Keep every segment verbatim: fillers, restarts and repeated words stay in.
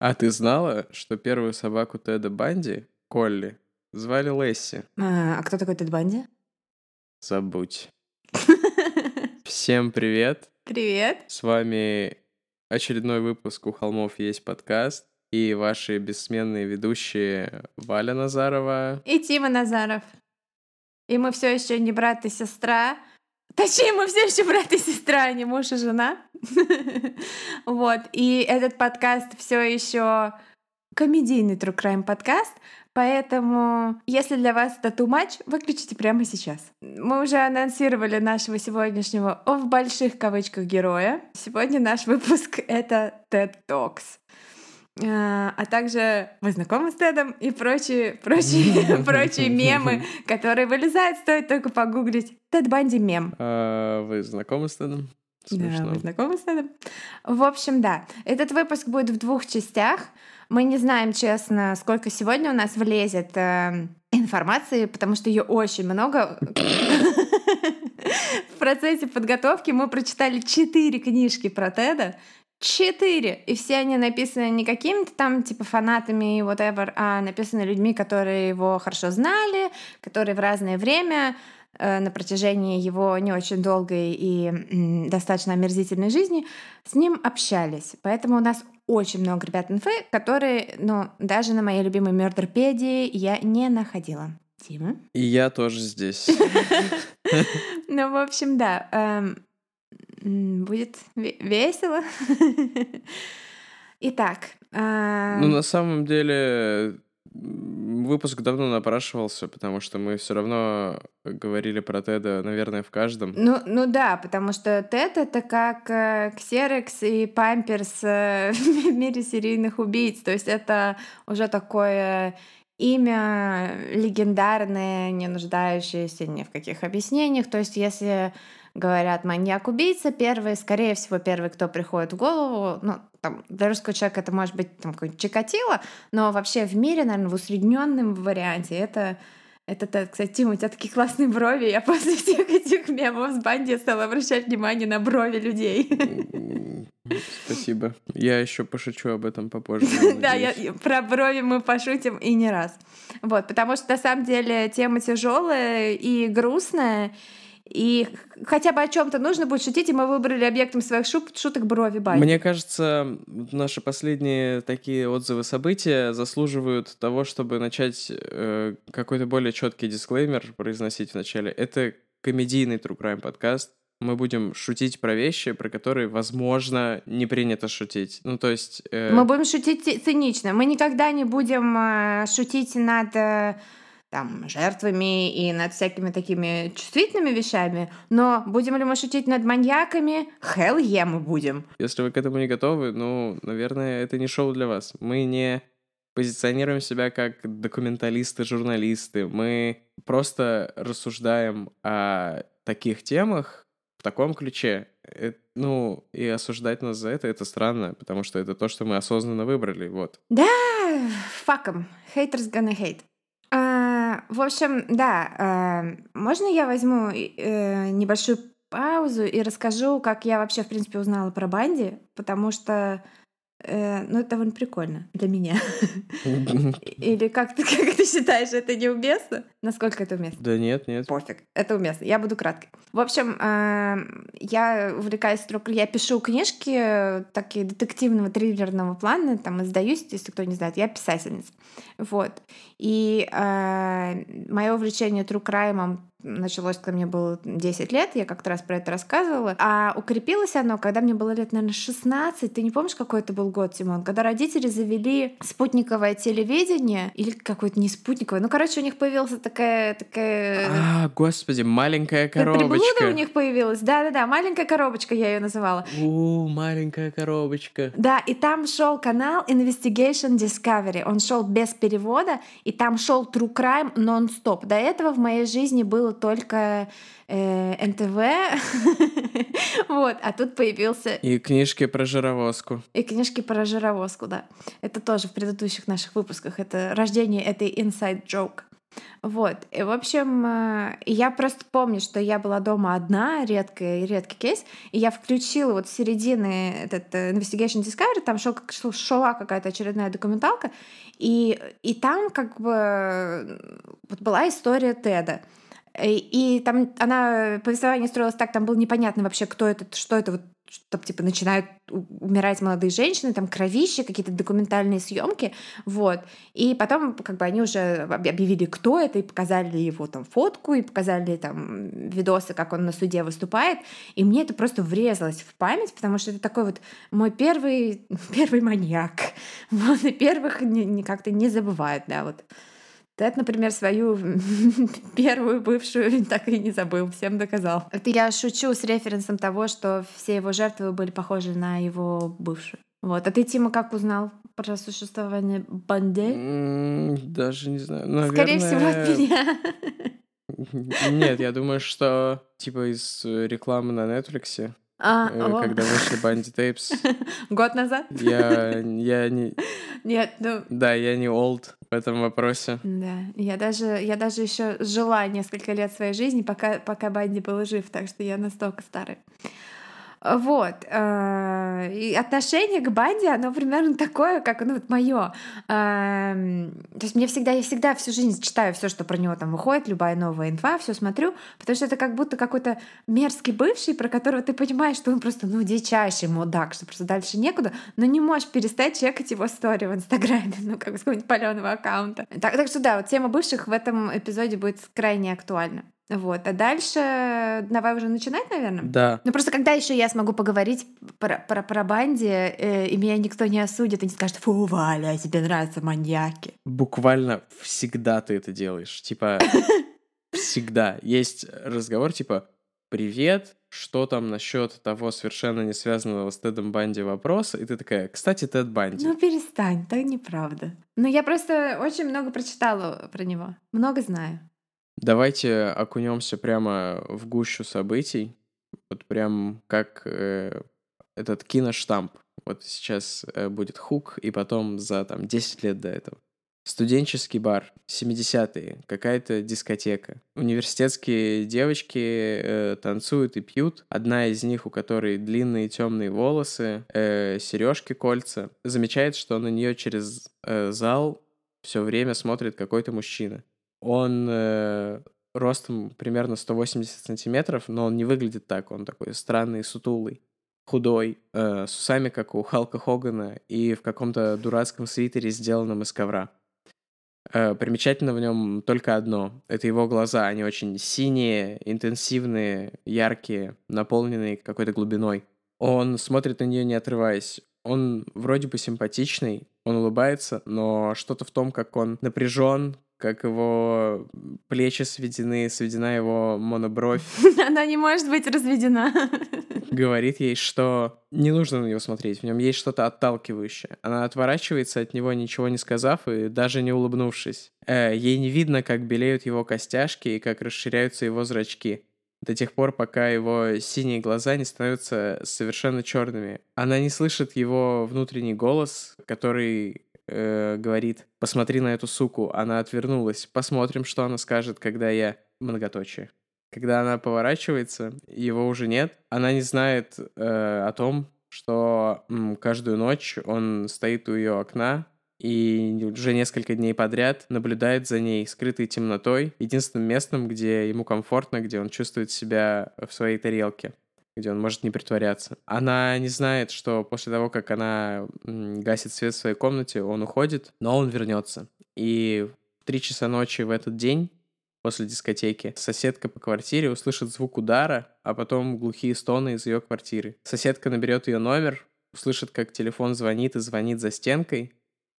А ты знала, что первую собаку Теда Банди, Колли, звали Лесси? А, а кто такой Тед Банди? Забудь. Всем привет. Привет. С вами очередной выпуск «У холмов есть подкаст» и ваши бессменные ведущие Валя Назарова и Тима Назаров. И мы все еще не брат и сестра. Точнее, мы все еще брат и сестра, а не муж и жена. Вот. И этот подкаст все еще комедийный true crime подкаст. Поэтому, если для вас это too much, выключите прямо сейчас. Мы уже анонсировали нашего сегодняшнего в больших кавычках героя. Сегодня наш выпуск — это TED Talks. А также вы знакомы с Тедом и прочие, прочие, прочие мемы, которые вылезают, стоит только погуглить Тед Банди мем. А, вы знакомы с Тедом? Смешно. Да, вы знакомы с Тедом? В общем, да. Этот выпуск будет в двух частях. Мы не знаем, честно, сколько сегодня у нас влезет э, информации, потому что ее очень много. В процессе подготовки мы прочитали четыре книжки про Теда. Четыре! И все они написаны не какими-то там типа фанатами и whatever, а написаны людьми, которые его хорошо знали, которые в разное время э, на протяжении его не очень долгой и э, достаточно омерзительной жизни с ним общались. Поэтому у нас очень много, ребят, инфы, которые, ну, даже на моей любимой мёрдерпедии я не находила. Тима? И я тоже здесь. Ну, в общем, да. Будет весело. Итак. Э... Ну, на самом деле, выпуск давно напрашивался, потому что мы все равно говорили про Теда, наверное, в каждом. Ну, ну да, потому что Тед — это как ксерокс и памперс в мире серийных убийц. То есть это уже такое имя легендарное, не нуждающееся ни в каких объяснениях. То есть если... говорят, маньяк-убийца первый, скорее всего, первый, кто приходит в голову. Ну, там, для русского человека это может быть там какой-нибудь Чикатило, но вообще в мире, наверное, в усредненном варианте это... Это, кстати, Тим, у тебя такие классные брови. Я после всех этих мемов с Банди стала обращать внимание на брови людей. Спасибо. Я еще пошучу об этом попозже. Да, про брови мы пошутим и не раз. Вот, потому что на самом деле тема тяжелая и грустная. И хотя бы о чем-то нужно будет шутить, и мы выбрали объектом своих шуток брови Банди. Мне кажется, наши последние такие отзывы события заслуживают того, чтобы начать э, какой-то более четкий дисклеймер произносить вначале. Это комедийный true crime подкаст. Мы будем шутить про вещи, про которые, возможно, не принято шутить. Ну, то есть... Э... Мы будем шутить цинично. Мы никогда не будем э, шутить над... Э... там, жертвами и над всякими такими чувствительными вещами, но будем ли мы шутить над маньяками? Hell yeah, мы будем. Если вы к этому не готовы, ну, наверное, это не шоу для вас. Мы не позиционируем себя как документалисты, журналисты. Мы просто рассуждаем о таких темах в таком ключе. Ну, и осуждать нас за это, это странно, потому что это то, что мы осознанно выбрали, вот. Да, fuck em. Haters gonna hate. В общем, да, э, можно я возьму э, небольшую паузу и расскажу, как я вообще, в принципе, узнала про Банди, потому что, э, ну, это довольно прикольно для меня. Или как ты, как ты считаешь, это неуместно? Насколько это уместно? Да нет, нет. Пофиг, это уместно, я буду краткой. В общем, э, я увлекаюсь, я пишу книжки такие детективного, триллерного плана, там, издаюсь, если кто не знает, я писательница. Вот. И э, мое увлечение true crime началось, когда мне было десять лет, я как-то раз про это рассказывала, а укрепилось оно, когда мне было лет, наверное, шестнадцать. Ты не помнишь, какой это был год, Тимон? Когда родители завели спутниковое телевидение, или какое-то не спутниковое, ну, короче, у них появилась такая... такая... А, господи, маленькая коробочка. Приблуда у них появилась, да-да-да, маленькая коробочка, я ее называла. У, маленькая коробочка. Да, и там шел канал Investigation Discovery, он шел без перевода, и там шел true crime нон-стоп. До этого в моей жизни было только э, эн тэ вэ, вот, а тут появился... И книжки про жировозку. И книжки про жировозку, да. Это тоже в предыдущих наших выпусках. Это рождение этой inside joke. Вот, и, в общем, я просто помню, что я была дома одна, редкий, редкий кейс, и я включила вот с середины этот Investigation Discovery, там шел, шла какая-то очередная документалка, и, и там как бы вот была история Теда. И, и там она, повествование строилось так, там было непонятно вообще, кто это, что это вот, там, типа, начинают умирать молодые женщины, там кровище, какие-то документальные съемки, вот. И потом, как бы, они уже объявили, кто это, и показали его там фотку, и показали там видосы, как он на суде выступает. И мне это просто врезалось в память, потому что это такой вот мой первый, первый маньяк. Вот, и первых как-то не забывают, да, вот. Тед, например, свою первую бывшую так и не забыл, всем доказал. Это я шучу с референсом того, что все его жертвы были похожи на его бывшую. Вот. А ты, Тима, как узнал про существование банды? Даже не знаю. Наверное... Скорее всего, от меня. Нет, я думаю, что типа из рекламы на Netflix, а, когда о. вышли Банди Тейпс. Год назад? Я, я не... Нет, ну... Да, я не old в этом вопросе. Да, я даже, я даже еще жила несколько лет своей жизни, пока, пока Банди был жив, так что я настолько старая. Вот. И отношение к Банди, оно примерно такое, как ну, вот мое. То есть мне всегда, я всегда всю жизнь читаю все, что про него там выходит, любая новая инфа, все смотрю, потому что это как будто какой-то мерзкий бывший, про которого ты понимаешь, что он просто, ну, дичайший мудак, что просто дальше некуда, но не можешь перестать чекать его стори в Инстаграме, ну, как бы с какого-нибудь палёного аккаунта. Так, так что да, вот тема бывших в этом эпизоде будет крайне актуальна. Вот, а дальше давай уже начинать, наверное? Да. Ну просто когда еще я смогу поговорить про, про, про Банди, э, и меня никто не осудит и не скажет: «Фу, Валя, тебе нравятся маньяки». Буквально всегда ты это делаешь. Типа, всегда. Есть разговор типа: «Привет, что там насчет того совершенно не связанного с Тедом Банди вопроса?» И ты такая: «Кстати, Тед Банди». Ну перестань, так неправда. Ну я просто очень много прочитала про него, много знаю. Давайте окунемся прямо в гущу событий, вот прям как э, этот киноштамп. Вот сейчас э, будет хук, и потом за там, десять лет до этого. Студенческий бар, семидесятые, какая-то дискотека. Университетские девочки э, танцуют и пьют. Одна из них, у которой длинные темные волосы, э, сережки, кольца, замечает, что на нее через э, зал все время смотрит какой-то мужчина. Он э, ростом примерно сто восемьдесят сантиметров, но он не выглядит так. Он такой странный, сутулый, худой, э, с усами, как у Халка Хогана, и в каком-то дурацком свитере, сделанном из ковра. Э, примечательно в нем только одно. Это его глаза. Они очень синие, интенсивные, яркие, наполненные какой-то глубиной. Он смотрит на нее, не отрываясь. Он вроде бы симпатичный, он улыбается, но что-то в том, как он напряжен, как его плечи сведены, сведена его монобровь. Она не может быть разведена. Говорит ей, что не нужно на него смотреть, в нем есть что-то отталкивающее. Она отворачивается от него, ничего не сказав и даже не улыбнувшись. Ей не видно, как белеют его костяшки и как расширяются его зрачки, до тех пор, пока его синие глаза не становятся совершенно черными. Она не слышит его внутренний голос, который... говорит: «Посмотри на эту суку». Она отвернулась. «Посмотрим, что она скажет, когда я...» Многоточие. Когда она поворачивается, его уже нет. Она не знает э, о том, что м, каждую ночь он стоит у ее окна и уже несколько дней подряд наблюдает за ней, скрытой темнотой, единственным местом, где ему комфортно, где он чувствует себя в своей тарелке, где он может не притворяться. Она не знает, что после того, как она гасит свет в своей комнате, он уходит, но он вернется. И в три часа ночи в этот день, после дискотеки, соседка по квартире услышит звук удара, а потом глухие стоны из ее квартиры. Соседка наберет ее номер, услышит, как телефон звонит и звонит за стенкой,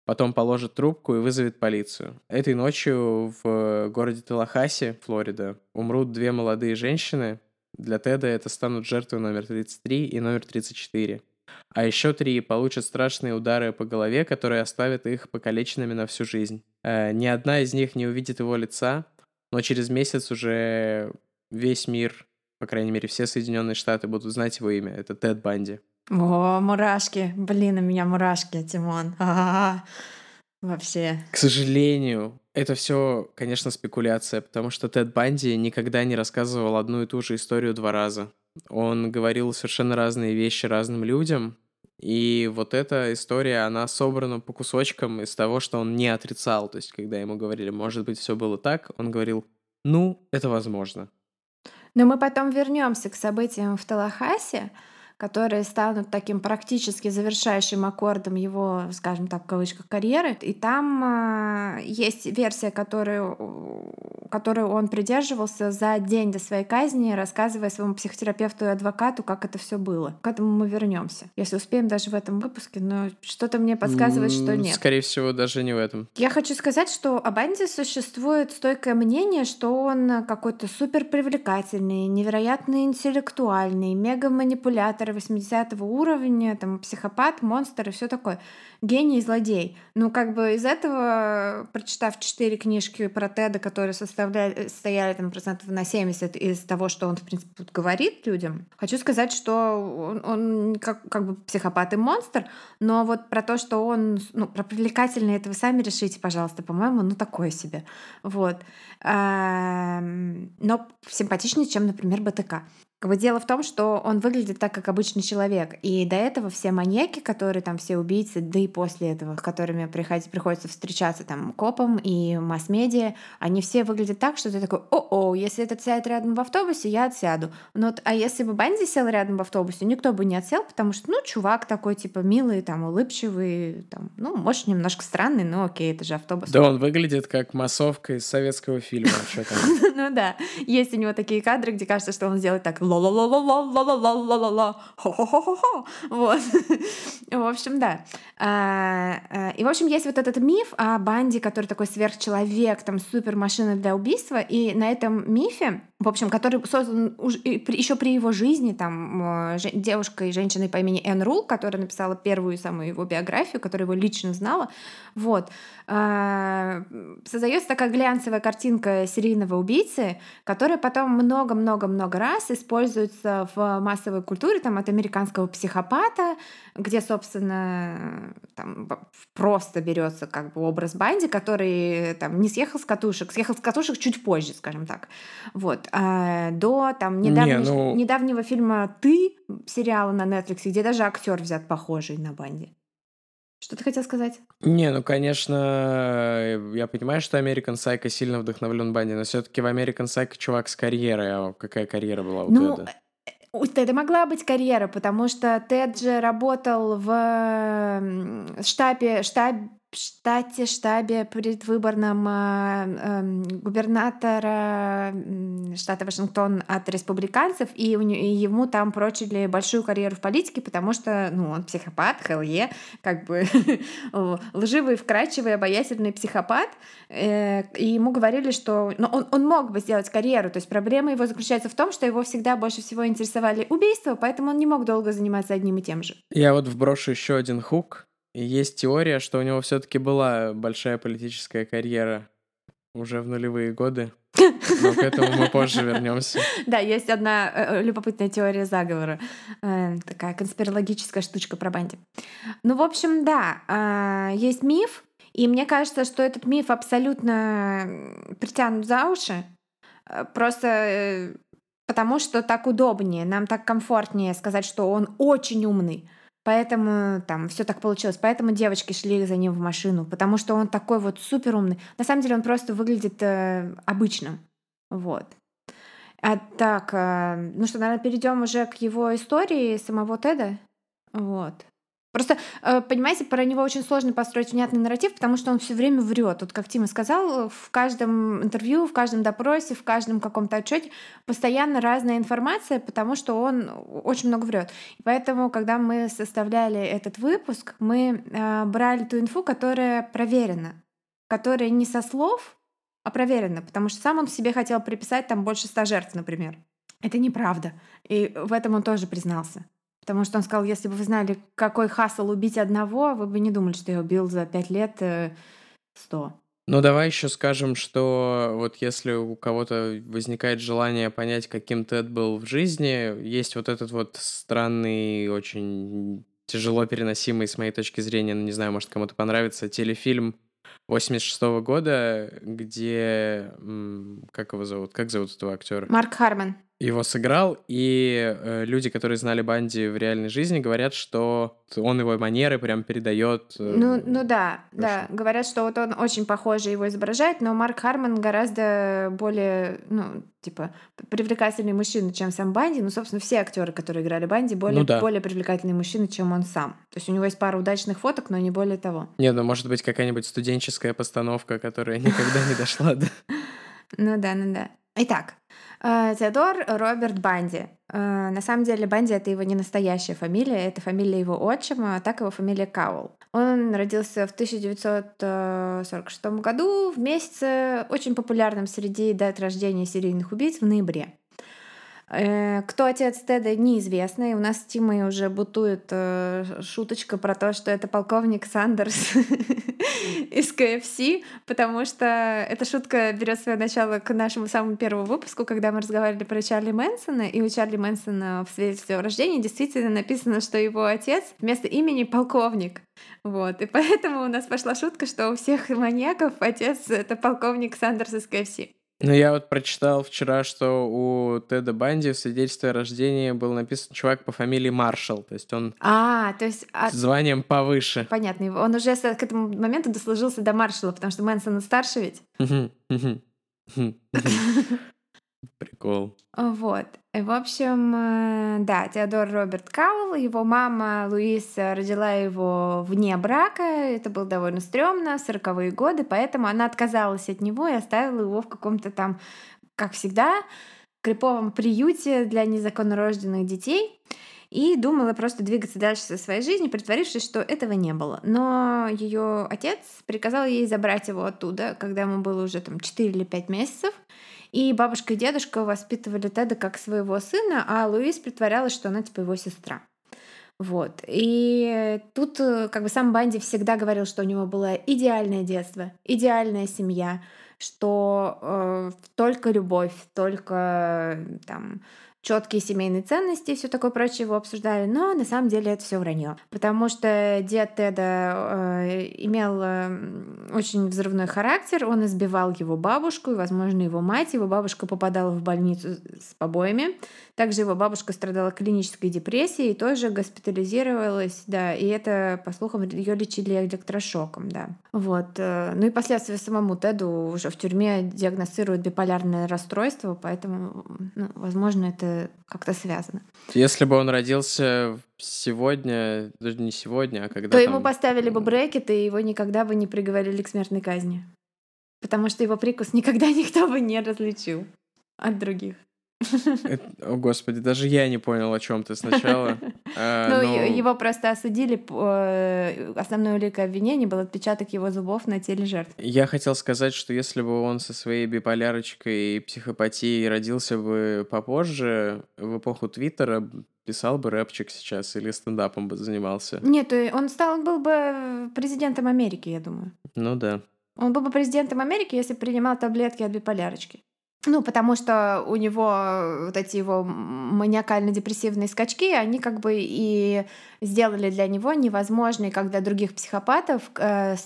потом положит трубку и вызовет полицию. Этой ночью в городе Таллахасси, Флорида, умрут две молодые женщины. Для Теда это станут жертвы номер тридцать три и номер тридцать четыре. А еще три получат страшные удары по голове, которые оставят их покалеченными на всю жизнь. Э, ни одна из них не увидит его лица, но через месяц уже весь мир, по крайней мере, все Соединенные Штаты будут знать его имя. Это Тед Банди. О, мурашки. Блин, у меня мурашки, Тимон. А-а-а. во все. К сожалению, это все, конечно, спекуляция, потому что Тед Банди никогда не рассказывал одну и ту же историю два раза. Он говорил совершенно разные вещи разным людям, и вот эта история, она собрана по кусочкам из того, что он не отрицал. То есть, когда ему говорили, может быть, все было так, он говорил, ну, это возможно. Но мы потом вернемся к событиям в Талахассе, которые станут таким практически завершающим аккордом его, скажем так, в кавычках, карьеры. И там э, есть версия, которую, которую он придерживался за день до своей казни, рассказывая своему психотерапевту и адвокату, как это все было. К этому мы вернемся, если успеем даже в этом выпуске, но что-то мне подсказывает, что нет. Скорее всего, даже не в этом. Я хочу сказать, что о Банди существует стойкое мнение, что он какой-то суперпривлекательный, невероятно интеллектуальный, мега-манипулятор восьмидесятого уровня, там, психопат, монстр и все такое. Гений и злодей. Ну, как бы из этого, прочитав четыре книжки про Теда, которые составляли, состояли там процентов на семьдесят из того, что он, в принципе, тут говорит людям, хочу сказать, что он, он как, как бы психопат и монстр, но вот про то, что он, ну, про привлекательное, это вы сами решите, пожалуйста, по-моему, ну, такое себе. Вот. Но симпатичнее, чем, например, БТК. Дело в том, что он выглядит так, как обычный человек. И до этого все маньяки, которые там все убийцы, да и после этого, с которыми приходится встречаться там копам и масс-медиа, они все выглядят так, что ты такой: о-о, если этот сядет рядом в автобусе, я отсяду. Но, а если бы Банди сел рядом в автобусе, никто бы не отсел, потому что, ну, чувак такой, типа, милый, там, улыбчивый, там, ну, может, немножко странный, но окей, это же автобус. Да, он выглядит как массовка из советского фильма. Ну да, есть у него такие кадры, где кажется, что он сделает так: ла-ла-ла-ла-ла-ла-ла-ла-ла-ла, хо-хо-хо-хо-хо. Вот. В общем, да. И, в общем, есть вот этот миф о Банди, который такой сверхчеловек, там, супермашина для убийства. И на этом мифе, в общем, который создан еще при его жизни, там, девушкой, женщиной по имени Энн Рул, которая написала первую самую его биографию, которую его лично знала, вот, создается такая глянцевая картинка серийного убийцы, которая потом много-много-много раз используется в массовой культуре, там, от американского психопата, где, собственно, там, просто берется как бы образ Банди, который там не съехал с катушек, съехал с катушек чуть позже, скажем так, вот, а, до там недавнего, не, ну... недавнего фильма «Ты», сериала на Netflix, где даже актер взят похожий на Банди. Что ты хотел сказать? Не, ну, конечно, я понимаю, что American Psycho сильно вдохновлен Банди, но все-таки в American Psycho чувак с карьерой. А какая карьера была у ну... Теда? У Теда могла быть карьера, потому что Тед же работал в штабе, штаб, штате, штабе предвыборном э, э, губернатора штата Вашингтон от республиканцев, и, у, и ему там прочили большую карьеру в политике, потому что, ну, он психопат, хелле, как бы лживый, вкрадчивый, обаятельный психопат, э, и ему говорили, что ну, он, он мог бы сделать карьеру, то есть проблема его заключается в том, что его всегда больше всего интересовали убийства, поэтому он не мог долго заниматься одним и тем же. Я вот вброшу еще один хук. Есть теория, что у него все-таки была большая политическая карьера уже в нулевые годы, но к этому мы позже вернемся. Да, есть одна любопытная теория заговора, такая конспирологическая штучка про Банди. Ну, в общем, да, есть миф, и мне кажется, что этот миф абсолютно притянут за уши, просто потому что так удобнее, нам так комфортнее сказать, что он очень умный. Поэтому там все так получилось. Поэтому девочки шли за ним в машину, потому что он такой вот суперумный. На самом деле он просто выглядит э, обычным. Вот. А, так, э, ну что, наверное, перейдем уже к его истории самого Теда. Вот. Просто, э, понимаете, про него очень сложно построить внятный нарратив, потому что он все время врет. Вот как Тима сказал, в каждом интервью, в каждом допросе, в каждом каком-то отчете постоянно разная информация, потому что он очень много врет. И поэтому, когда мы составляли этот выпуск, мы э, брали ту инфу, которая проверена, которая не со слов, а проверена, потому что сам он себе хотел приписать там больше ста жертв, например. Это неправда. И в этом он тоже признался. Потому что он сказал, если бы вы знали, какой хасл убить одного, вы бы не думали, что я убил за пять лет сто. Ну, давай еще скажем, что вот если у кого-то возникает желание понять, каким Тед был в жизни, есть вот этот вот странный, очень тяжело переносимый, с моей точки зрения, ну, не знаю, может, кому-то понравится, телефильм восемьдесят шестого года, где... Как его зовут? Как зовут этого актера? Марк Хармон. Его сыграл, и люди, которые знали Банди в реальной жизни, говорят, что он его манеры прям передает. Ну, ну да, хорошо. Да. Говорят, что вот он очень похоже его изображает, но Марк Хармон гораздо более, ну, типа, привлекательный мужчина, чем сам Банди. Ну, собственно, все актеры, которые играли Банди, более, ну, да. более привлекательные мужчины, чем он сам. То есть у него есть пара удачных фоток, но не более того. Не, ну, может быть, какая-нибудь студенческая постановка, которая никогда не дошла до... Ну да, ну да. Итак, Теодор Роберт Банди. На самом деле Банди — это его не настоящая фамилия, это фамилия его отчима, а так его фамилия Каул. Он родился в тысяча девятьсот сорок шестом году в месяце, очень популярном среди дат рождения серийных убийц, в ноябре. Кто отец Теда, неизвестно. И у нас с Тимой уже бутует шуточка про то, что это полковник Сандерс из кей эф си, потому что эта шутка берет свое начало к нашему самому первому выпуску, когда мы разговаривали про Чарли Мэнсона, и у Чарли Мэнсона в свидетельстве о рождении действительно написано, что его отец вместо имени полковник. Вот. И поэтому у нас пошла шутка, что у всех маньяков отец — это полковник Сандерс из кей эф си. Ну, я вот прочитал вчера, что у Теда Банди в свидетельстве о рождении был написан чувак по фамилии Маршалл, то есть он а, то есть, а... с званием повыше. Понятно, он уже к этому моменту дослужился до маршала, потому что Мэнсон старше ведь. Прикол. Вот. В общем, да, Теодор Роберт Каул, его мама Луиза родила его вне брака, это было довольно стрёмно, в сороковые годы, поэтому она отказалась от него и оставила его в каком-то там, как всегда, криповом приюте для незаконнорожденных детей. И думала просто двигаться дальше со своей жизнью, притворившись, что этого не было. Но ее отец приказал ей забрать его оттуда, когда ему было уже там четыре или пять месяцев. И бабушка и дедушка воспитывали Теда как своего сына, а Луиз притворялась, что она типа его сестра. Вот. И тут как бы сам Банди всегда говорил, что у него было идеальное детство, идеальная семья, что э, только любовь, только там... четкие семейные ценности и все такое прочее его обсуждали, но на самом деле это все вранье, потому что дед Теда э, имел э, очень взрывной характер, он избивал его бабушку и, возможно, его мать, его бабушка попадала в больницу с побоями, также его бабушка страдала клинической депрессией и тоже госпитализировалась, да, и это, по слухам, ее лечили электрошоком, да, вот, ну и впоследствии самому Теду уже в тюрьме диагностируют биполярное расстройство, поэтому, ну, возможно, это как-то связано. Если бы он родился сегодня, даже не сегодня, а когда... То там... ему поставили бы брекет, и его никогда бы не приговорили к смертной казни. Потому что его прикус никогда никто бы не различил от других. О, Господи, даже я не понял, о чем ты сначала. Ну, его просто осудили. Основной уликой обвинения был отпечаток его зубов на теле жертв. Я хотел сказать, что если бы он со своей биполярочкой и психопатией родился бы попозже, в эпоху Твиттера, писал бы рэпчик сейчас или стендапом бы занимался. Нет, он стал был бы президентом Америки, я думаю. Ну да. Он был бы президентом Америки, если бы принимал таблетки от биполярочки. Ну, потому что у него вот эти его маниакально-депрессивные скачки, они как бы и сделали для него невозможной, как для других психопатов, э,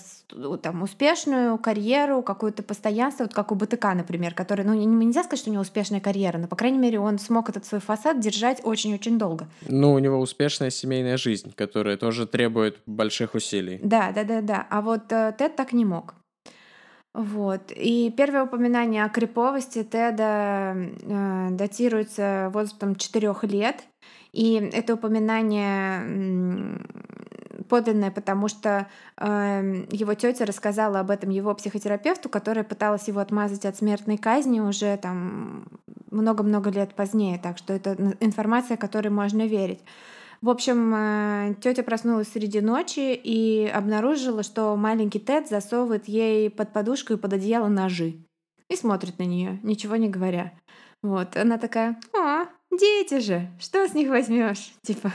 там, успешную карьеру, какое-то постоянство, вот как у Батыка, например, который, ну, нельзя сказать, что у него успешная карьера, но, по крайней мере, он смог этот свой фасад держать очень-очень долго. Ну, у него успешная семейная жизнь, которая тоже требует больших усилий. Да, да, да, да. А вот э, Тед так не мог. Вот. И первое упоминание о криповости Теда э, датируется возрастом четырёх лет. И это упоминание подлинное, потому что э, его тетя рассказала об этом его психотерапевту, которая пыталась его отмазать от смертной казни уже там много-много лет позднее. Так что это информация, которой можно верить. В общем, тетя проснулась среди ночи и обнаружила, что маленький Тед засовывает ей под подушку и под одеяло ножи и смотрит на нее, ничего не говоря. Вот, она такая: «О, дети же, что с них возьмешь? Типа...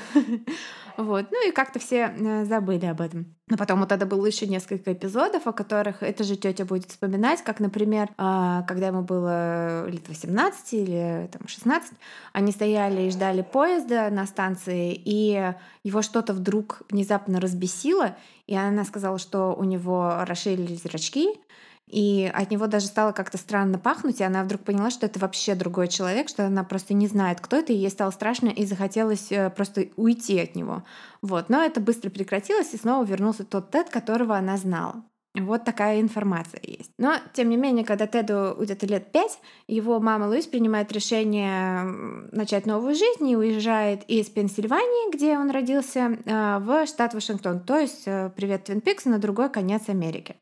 Вот. Ну и как-то все забыли об этом. Но потом вот это было еще несколько эпизодов, о которых эта же тетя будет вспоминать, как, например, когда ему было лет восемнадцать или там, шестнадцать, они стояли и ждали поезда на станции, и его что-то вдруг внезапно разбесило, и она сказала, что у него расширились зрачки, и от него даже стало как-то странно пахнуть, и она вдруг поняла, что это вообще другой человек, что она просто не знает, кто это, и ей стало страшно, и захотелось просто уйти от него. Вот. Но это быстро прекратилось, и снова вернулся тот Тед, которого она знала. Вот такая информация есть. Но, тем не менее, когда Теду где-то лет пять, его мама Луиз принимает решение начать новую жизнь и уезжает из Пенсильвании, где он родился, в штат Вашингтон, то есть, привет, Твин Пикс, на другой конец Америки.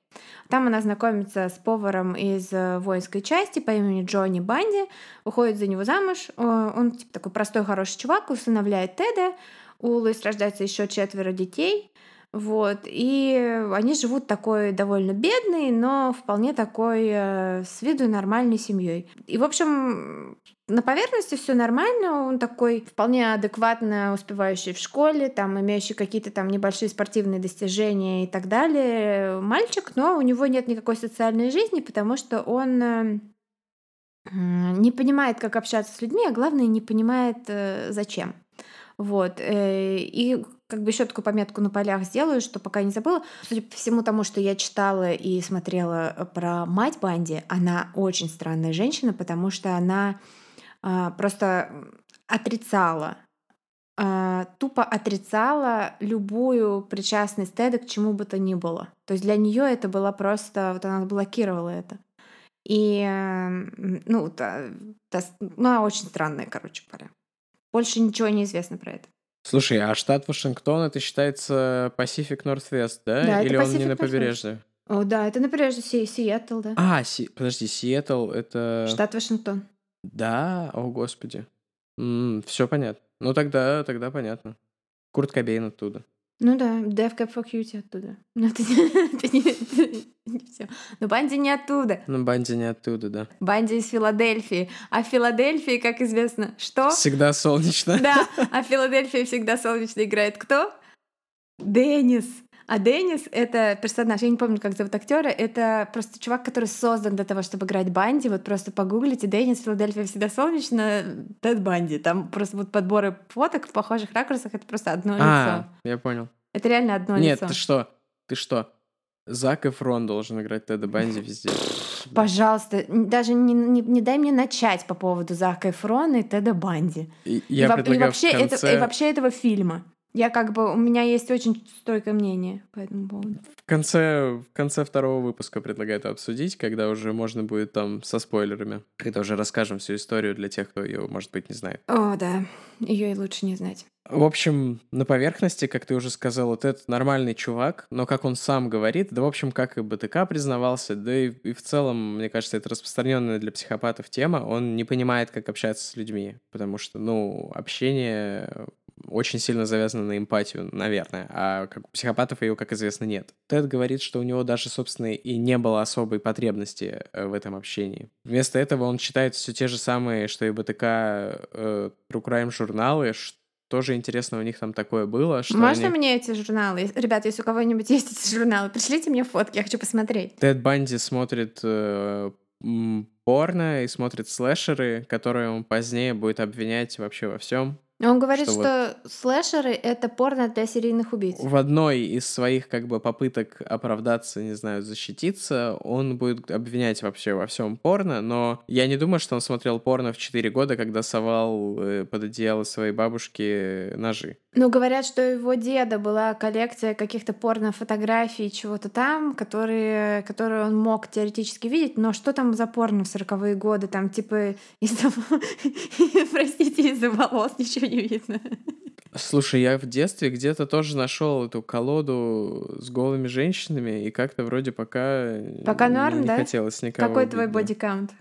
Там она знакомится с поваром из воинской части по имени Джонни Банди, выходит за него замуж, он типа такой простой хороший чувак, усыновляет Теда, у Луиз рождается еще четверо детей. Вот, и они живут такой довольно бедной, но вполне такой э, с виду нормальной семьей. И, в общем, на поверхности все нормально, он такой вполне адекватно успевающий в школе, там, имеющий какие-то там небольшие спортивные достижения и так далее, мальчик, но у него нет никакой социальной жизни, потому что он... Э, не понимает, как общаться с людьми, а главное, не понимает, зачем. Вот. И как бы еще такую пометку на полях сделаю, что пока не забыла. Судя по всему тому, что я читала и смотрела про мать Банди, она очень странная женщина, потому что она просто отрицала, тупо отрицала любую причастность Теда к чему бы то ни было. То есть для нее это было просто... Вот она блокировала это. И, ну, да, да, ну, очень странная, короче говоря. Больше ничего не известно про это. Слушай, а штат Вашингтон, это считается Pacific Northwest, да? Да, или он не на побережье? О, да, это на побережье Си- Сиэтл, да. А, Си- подожди, Сиэтл — это... Штат Вашингтон. Да? О, господи. М-м, все понятно. Ну, тогда, тогда понятно. Курт Кобейн оттуда. Ну да, Death Cab for Cutie оттуда. Но это не все. Но Банди не оттуда. Ну, Банди не оттуда, да. Банди из Филадельфии. А в Филадельфии, как известно, что? Всегда солнечно. Да, а в Филадельфии всегда солнечно играет кто? Денис. А Денис — это персонаж, я не помню, как зовут актера, это просто чувак, который создан для того, чтобы играть Банди. Вот просто погуглите «Денис, Филадельфия всегда солнечно», Тед Банди. Там просто будут подборы фоток в похожих ракурсах, это просто одно а, лицо. А, я понял. Это реально одно Нет, лицо. Нет, ты что? Ты что? Зак Эфрон должен играть Теда Банди везде. Пожалуйста, даже не, не, не дай мне начать по поводу Зака Эфрона и Теда Банди. И, я и, предлагаю и, вообще в конце... это, и вообще этого фильма. Я как бы... У меня есть очень стойкое мнение по этому поводу. В конце, в конце второго выпуска предлагаю это обсудить, когда уже можно будет там со спойлерами. Когда уже расскажем всю историю для тех, кто ее, может быть, не знает. О, да. Ее и лучше не знать. В общем, на поверхности, как ты уже сказал, вот этот нормальный чувак, но как он сам говорит, да, в общем, как и БТК признавался, да и, и в целом, мне кажется, это распространенная для психопатов тема. Он не понимает, как общаться с людьми, потому что, ну, общение... очень сильно завязана на эмпатию, наверное, а как у психопатов ее, как известно, нет. Тед говорит, что у него даже, собственно, и не было особой потребности в этом общении. Вместо этого он читает все те же самые, что и БТК, э, True Crime журналы, что тоже интересно у них там такое было. Что Можно они... мне эти журналы? Ребята, если у кого-нибудь есть эти журналы, пришлите мне фотки, я хочу посмотреть. Тед Банди смотрит... Э, порно и смотрит слэшеры, которые он позднее будет обвинять вообще во всем. Он говорит, что, что вот... слэшеры — это порно для серийных убийц. В одной из своих как бы попыток оправдаться, не знаю, защититься, он будет обвинять вообще во всем порно, но я не думаю, что он смотрел порно в четыре года, когда совал под одеяло своей бабушки ножи. Ну, говорят, что у его деда была коллекция каких-то порно-фотографий, чего-то там, которые, которые он мог теоретически видеть, но что там за порно в сороковые годы? Там типа из-за... Простите, из-за волос ничего не видно. Слушай, я в детстве где-то тоже нашел эту колоду с голыми женщинами, и как-то вроде пока... Пока норм, не да? хотелось никого. Какой твой бодикаунт?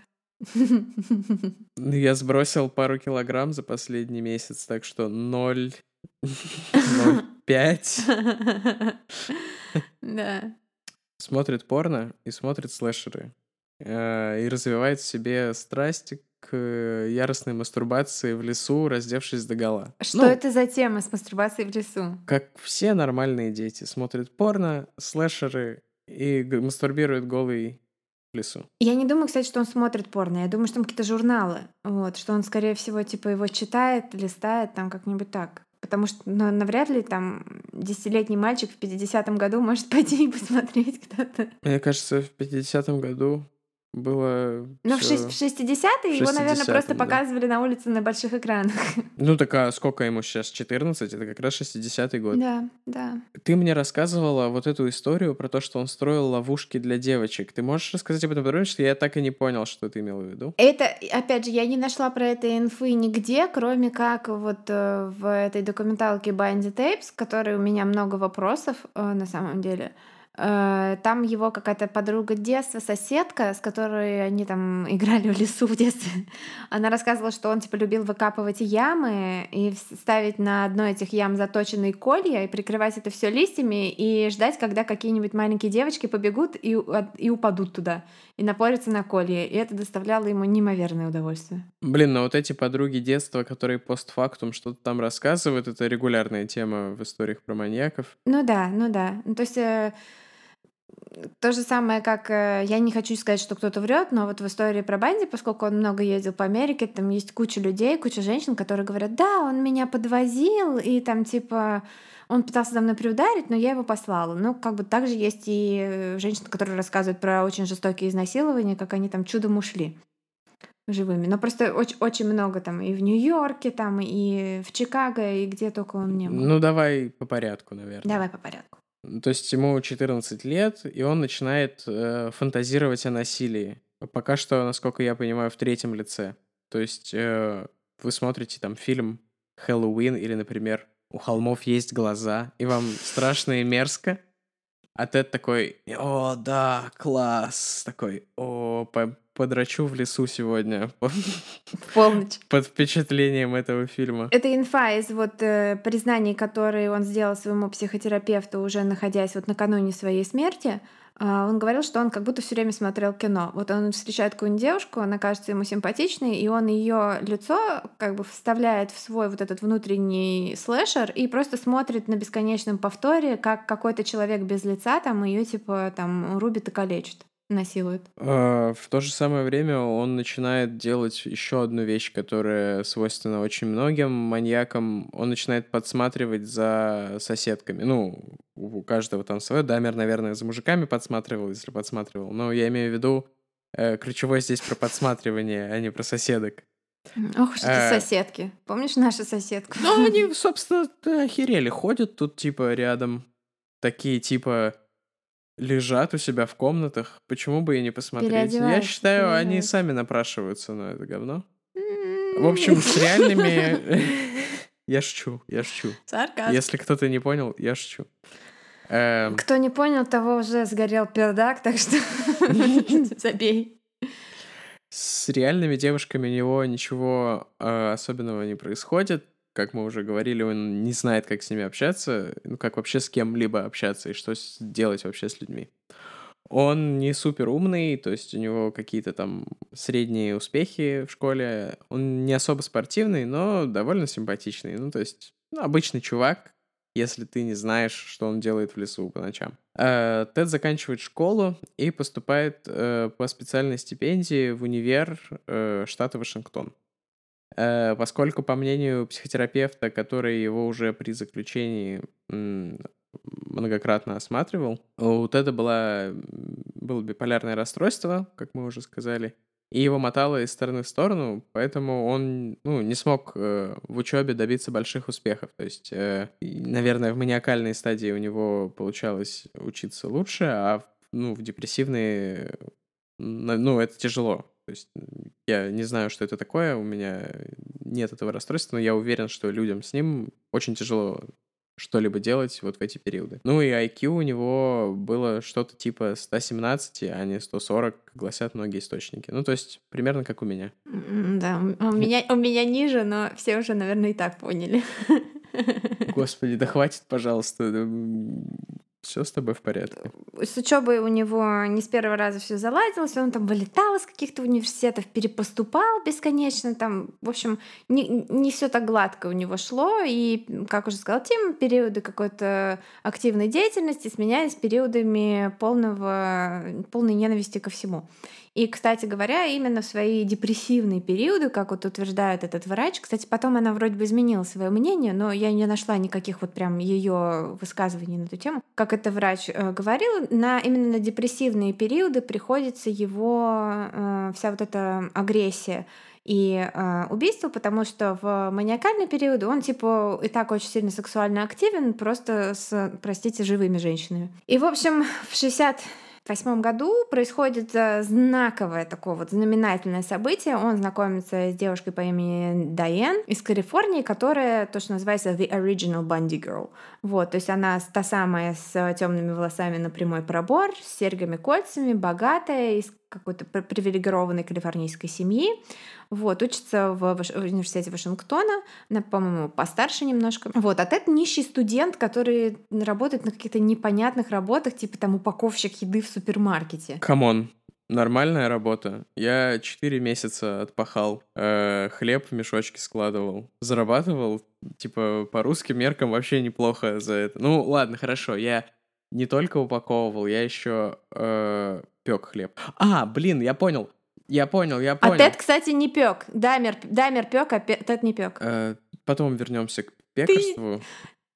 Я сбросил пару килограмм за последний месяц, так что ноль... пять. Да. Смотрит порно и смотрит слэшеры. И развивает в себе страсть к яростной мастурбации в лесу, раздевшись догола. Что ну, это за тема с мастурбацией в лесу? Как все нормальные дети смотрят порно, слэшеры и мастурбируют голый в лесу. Я не думаю, кстати, что он смотрит порно. Я думаю, что там какие-то журналы. Вот, что он, скорее всего, типа его читает, листает, там как-нибудь так. Потому что ну, навряд ли там десятилетний мальчик в пятидесятом году может пойти и посмотреть кто-то. Мне кажется, в пятидесятом году было... Ну, всё... в шестидесятые его, наверное, просто да. показывали на улице на больших экранах. Ну, так а сколько ему сейчас? четырнадцать? Это как раз шестидесятый год. Да, да. Ты мне рассказывала вот эту историю про то, что он строил ловушки для девочек. Ты можешь рассказать об этом подробнее, что я так и не понял, что ты имела в виду? Это, опять же, я не нашла про это инфы нигде, кроме как вот в этой документалке Bindy Tapes, к которой у меня много вопросов на самом деле. Там его какая-то подруга детства, соседка, с которой они там играли в лесу в детстве, она рассказывала, что он типа любил выкапывать ямы и ставить на одно этих ям заточенные колья и прикрывать это все листьями и ждать, когда какие-нибудь маленькие девочки побегут и, и упадут туда и напорятся на колье. И это доставляло ему неимоверное удовольствие. Блин, но вот эти подруги детства, которые постфактум что-то там рассказывают, это регулярная тема в историях про маньяков. Ну да, ну да. Ну, то есть... То же самое, как... Я не хочу сказать, что кто-то врет, но вот в истории про Банди, поскольку он много ездил по Америке, там есть куча людей, куча женщин, которые говорят, да, он меня подвозил, и там типа... Он пытался за мной приударить, но я его послала. Ну, как бы также есть и женщины, которые рассказывают про очень жестокие изнасилования, как они там чудом ушли живыми. Но просто очень, очень много там и в Нью-Йорке, там и в Чикаго, и где только он не был. Ну, давай по порядку, наверное. Давай по порядку. То есть ему четырнадцать лет, и он начинает э, фантазировать о насилии. Пока что, насколько я понимаю, в третьем лице. То есть э, вы смотрите там фильм «Хэллоуин» или, например, «У холмов есть глаза», и вам страшно и мерзко. А Тед такой «О, да, класс!» Такой «О, подрачу в лесу сегодня». В полночь. Под впечатлением этого фильма. Это инфа из вот э, признаний, которые он сделал своему психотерапевту, уже находясь вот накануне своей смерти. Э, он говорил, что он как будто все время смотрел кино. Вот он встречает какую-нибудь девушку, она кажется ему симпатичной, и он ее лицо как бы вставляет в свой вот этот внутренний слэшер и просто смотрит на бесконечном повторе, как какой-то человек без лица там ее типа там рубит и калечит. Насилует. А, в то же самое время он начинает делать еще одну вещь, которая свойственна очень многим маньякам. Он начинает подсматривать за соседками. Ну, у каждого там свое. Дамер, наверное, за мужиками подсматривал, если подсматривал. Но я имею в виду э, ключевое здесь про подсматривание, а не про соседок. Ох, что а... соседки. Помнишь нашу соседку? Ну, они, собственно, охерели. Ходят тут типа рядом. Такие типа... лежат у себя в комнатах, почему бы и не посмотреть? Я считаю, они сами напрашиваются на это говно. В общем, с реальными... Я шучу, я шучу. Сарказм. Если кто-то не понял, я шучу. Кто не понял, того уже сгорел пердак, так что забей. С реальными девушками у него ничего особенного не происходит. Как мы уже говорили, он не знает, как с ними общаться, ну, как вообще с кем-либо общаться и что делать вообще с людьми. Он не супер умный, то есть у него какие-то там средние успехи в школе. Он не особо спортивный, но довольно симпатичный. Ну, то есть ну, обычный чувак, если ты не знаешь, что он делает в лесу по ночам. Э, Тед заканчивает школу и поступает э, по специальной стипендии в универ э, штата Вашингтон. Поскольку, по мнению психотерапевта, который его уже при заключении многократно осматривал, у Теда было, было биполярное расстройство, как мы уже сказали, и его мотало из стороны в сторону, поэтому он ну, не смог в учебе добиться больших успехов. То есть, наверное, в маниакальной стадии у него получалось учиться лучше, а ну, в депрессивной... Ну, это тяжело. То есть я не знаю, что это такое, у меня нет этого расстройства, но я уверен, что людям с ним очень тяжело что-либо делать вот в эти периоды. Ну и ай кью у него было что-то типа сто семнадцать, а не сто сорок, гласят многие источники. Ну то есть примерно как у меня. Да, у меня, у меня ниже, но все уже, наверное, и так поняли. Господи, да хватит, пожалуйста. Все с тобой в порядке. С учебой у него не с первого раза все заладилось, он там вылетал из каких-то университетов, перепоступал бесконечно, там, в общем, не, не все так гладко у него шло, и, как уже сказал Тим, периоды какой-то активной деятельности сменялись периодами полного, полной ненависти ко всему. И, кстати говоря, именно в свои депрессивные периоды, как вот утверждает этот врач, кстати, потом она вроде бы изменила свое мнение, но я не нашла никаких вот прям ее высказываний на эту тему. Как это врач э, говорил, на, именно на депрессивные периоды приходится его э, вся вот эта агрессия и э, убийство, потому что в маниакальный период он типа и так очень сильно сексуально активен, просто с, простите, живыми женщинами. И, в общем, в шестьдесят восьмом году происходит знаковое такое вот знаменательное событие. Он знакомится с девушкой по имени Дайен из Калифорнии, которая то, что называется The Original Bundy Girl. Вот, то есть она та самая с темными волосами на прямой пробор, с серьгами-кольцами, богатая, из какой-то привилегированной калифорнийской семьи. Вот, учится в университете Вашингтона. Она, по-моему, постарше немножко. Вот, а это нищий студент, который работает на каких-то непонятных работах, типа там упаковщик еды в супермаркете. Камон, нормальная работа. Я четыре месяца отпахал, э, хлеб в мешочке складывал, зарабатывал, типа, по русским меркам вообще неплохо за это. Ну, ладно, хорошо, я не только упаковывал, я еще э, пек хлеб. А, блин, я понял. Я понял, я понял. А Тед, кстати, не пек. Дамер, Дамер пек, а пе... Тед не пек. Э, потом вернемся к пекарству.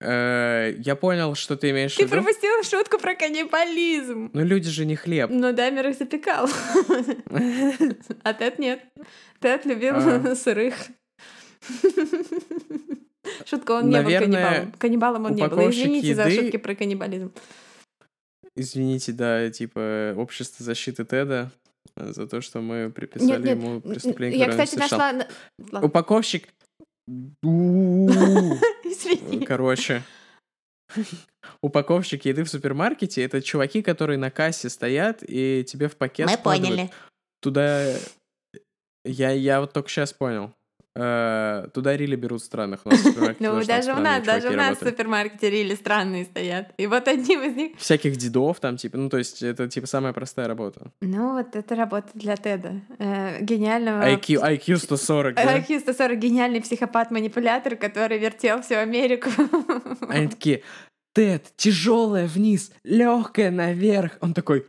Ты... Э, я понял, что ты имеешь в виду. Ты пропустил шутку про каннибализм. Ну, люди же не хлеб. Но Дамер их запекал. А Тед нет. Тед любил сырых. Шутка, он не был каннибалом. Каннибалом он не был. Извините за шутки про каннибализм. Извините, да, типа, общество защиты Теда. За то, что мы приписали нет, нет. ему преступление, которое я, кстати, он совершал. Нашла... Упаковщик. Извини. Короче. Упаковщик еды в супермаркете — это чуваки, которые на кассе стоят и тебе в пакет мы складывают. Поняли. Туда... Я, я вот только сейчас понял. Туда рили берут странных. У нас ну, даже у нас, даже у нас в супермаркете рили странные стоят. И вот одним из них... Всяких дедов там, типа, ну, то есть это, типа, самая простая работа. Ну, вот это работа для Теда. Э, гениального... ай кью, ай кью сто сорок, да? ай кью сто сорок, гениальный психопат-манипулятор, который вертел всю Америку. Они такие, Тед, тяжелая вниз, легкая наверх. Он такой...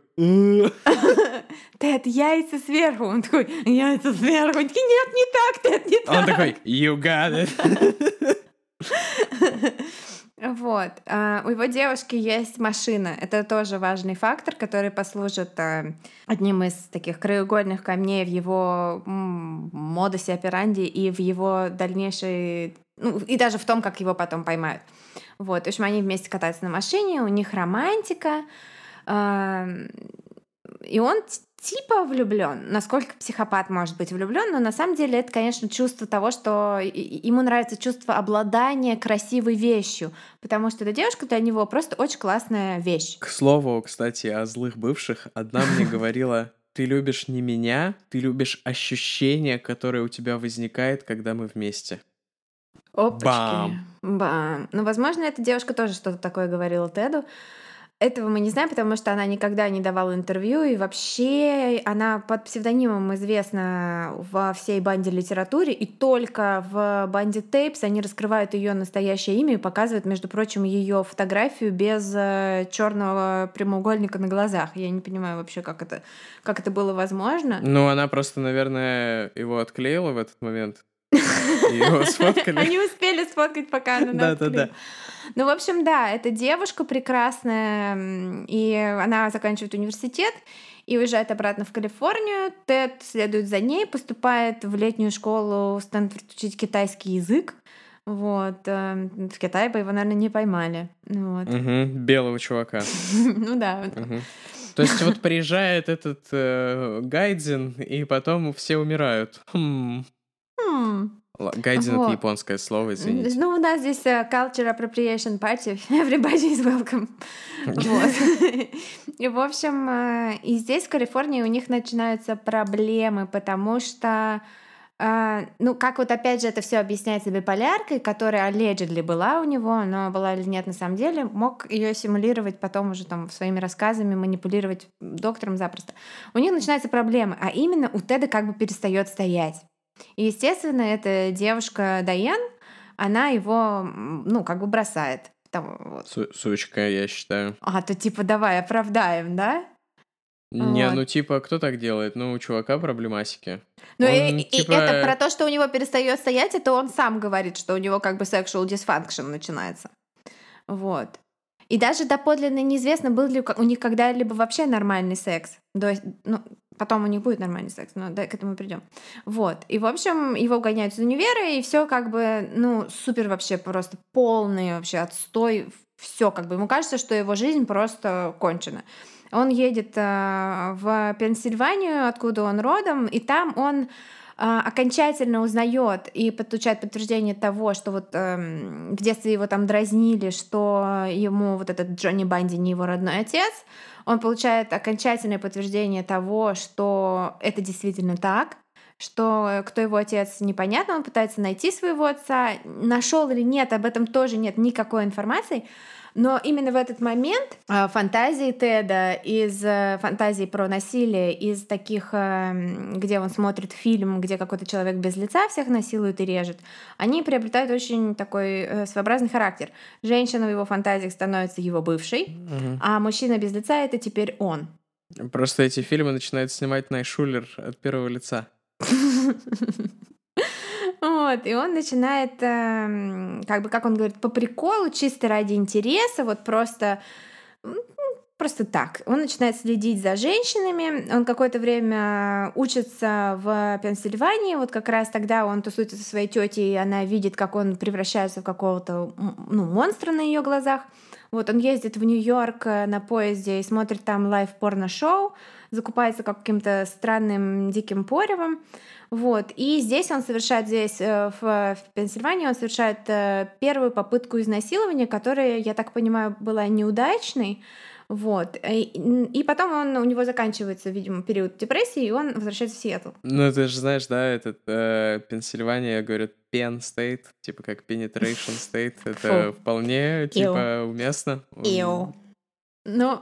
Тед, яйца сверху. Он такой, яйца сверху. Он такой, нет, не так, Тед, не так. Он такой, you got it. Вот. У его девушки есть машина. Это тоже важный фактор, который послужит одним из таких краеугольных камней в его модусе операнди и в его дальнейшей... Ну, и даже в том, как его потом поймают. Вот. В общем, они вместе катаются на машине, у них романтика. И он... типа влюблён. Насколько психопат может быть влюблён, но на самом деле это, конечно, чувство того, что ему нравится чувство обладания красивой вещью, потому что эта девушка для него просто очень классная вещь. К слову, кстати, о злых бывших. Одна мне говорила, ты любишь не меня, ты любишь ощущение, которое у тебя возникает, когда мы вместе. Опачки. Бам! Бам! Ну, возможно, эта девушка тоже что-то такое говорила Теду. Этого мы не знаем, потому что она никогда не давала интервью, и вообще она под псевдонимом известна во всей банди-литературе, и только в «Банди Тейпс» они раскрывают ее настоящее имя и показывают, между прочим, ее фотографию без черного прямоугольника на глазах. Я не понимаю вообще, как это, как это было возможно. Ну, она просто, наверное, его отклеила в этот момент. Его сфоткали. Они успели сфоткать, пока она нас да, да, да. Ну, в общем, да, эта девушка прекрасная, и она заканчивает университет и уезжает обратно в Калифорнию. Тед следует за ней, поступает в летнюю школу в Стэнфорд учить китайский язык. Вот. В Китае бы его, наверное, не поймали. Вот. Угу. Белого чувака. Ну да. Угу. То есть вот приезжает этот э, Гайдзин, и потом все умирают. Хм... Гайдзин вот. Это японское слово, извините. Ну, у нас здесь uh, Culture Appropriation Party. Everybody is welcome. И, в общем, и здесь, в Калифорнии, у них начинаются проблемы, потому что А, ну, как вот опять же это все объясняется биполяркой, которая allegedly была у него, но была или нет на самом деле, мог ее симулировать потом уже там своими рассказами, манипулировать доктором запросто. У них начинаются проблемы, а именно у Теда как бы перестает стоять. И, естественно, эта девушка Дайен, она его, ну, как бы бросает. Там, вот. Су- сучка, я считаю. А, то типа давай оправдаем, да? Не, вот. Ну типа, кто так делает? Ну, у чувака проблемасики. Ну, он, и, типа... и это про то, что у него перестает стоять, это он сам говорит, что у него как бы sexual dysfunction начинается. Вот. И даже доподлинно неизвестно, был ли у них когда-либо вообще нормальный секс. До... Ну, потом у них будет нормальный секс, но к этому придем. Вот. И, в общем, его гоняют из универа, и все как бы, ну, супер вообще, просто полный вообще отстой. Все как бы. Ему кажется, что его жизнь просто кончена. Он едет э, в Пенсильванию, откуда он родом, и там он э, окончательно узнает и получает подтверждение того, что вот э, в детстве его там дразнили, что ему вот этот Джонни Банди не его родной отец. Он получает окончательное подтверждение того, что это действительно так, что кто его отец, непонятно, он пытается найти своего отца. Нашел или нет, об этом тоже нет никакой информации. Но именно в этот момент фантазии Теда из фантазий про насилие, из таких, где он смотрит фильм, где какой-то человек без лица всех насилует и режет, они приобретают очень такой своеобразный характер. Женщина в его фантазиях становится его бывшей, угу. А мужчина без лица — это теперь он. Просто эти фильмы начинает снимать Найшулер от первого лица. Вот, и он начинает, э, как бы, как он говорит, по приколу, чисто ради интереса, вот просто, просто так. Он начинает следить за женщинами, он какое-то время учится в Пенсильвании, вот как раз тогда он тусуется со своей тетей, и она видит, как он превращается в какого-то, ну, монстра на ее глазах. Вот он ездит в Нью-Йорк на поезде и смотрит там лайв-порно-шоу, закупается каким-то странным диким поревом. Вот. И здесь он совершает, здесь, в, в Пенсильвании, он совершает первую попытку изнасилования, которая, я так понимаю, была неудачной. Вот. И, и потом он, у него заканчивается, видимо, период депрессии, и он возвращается в Сиэтл. Ну, ты же знаешь, да, этот э, Пенсильвания, говорят, Penn State, типа как Penetration State, это вполне, типа, уместно. Иу. Ну,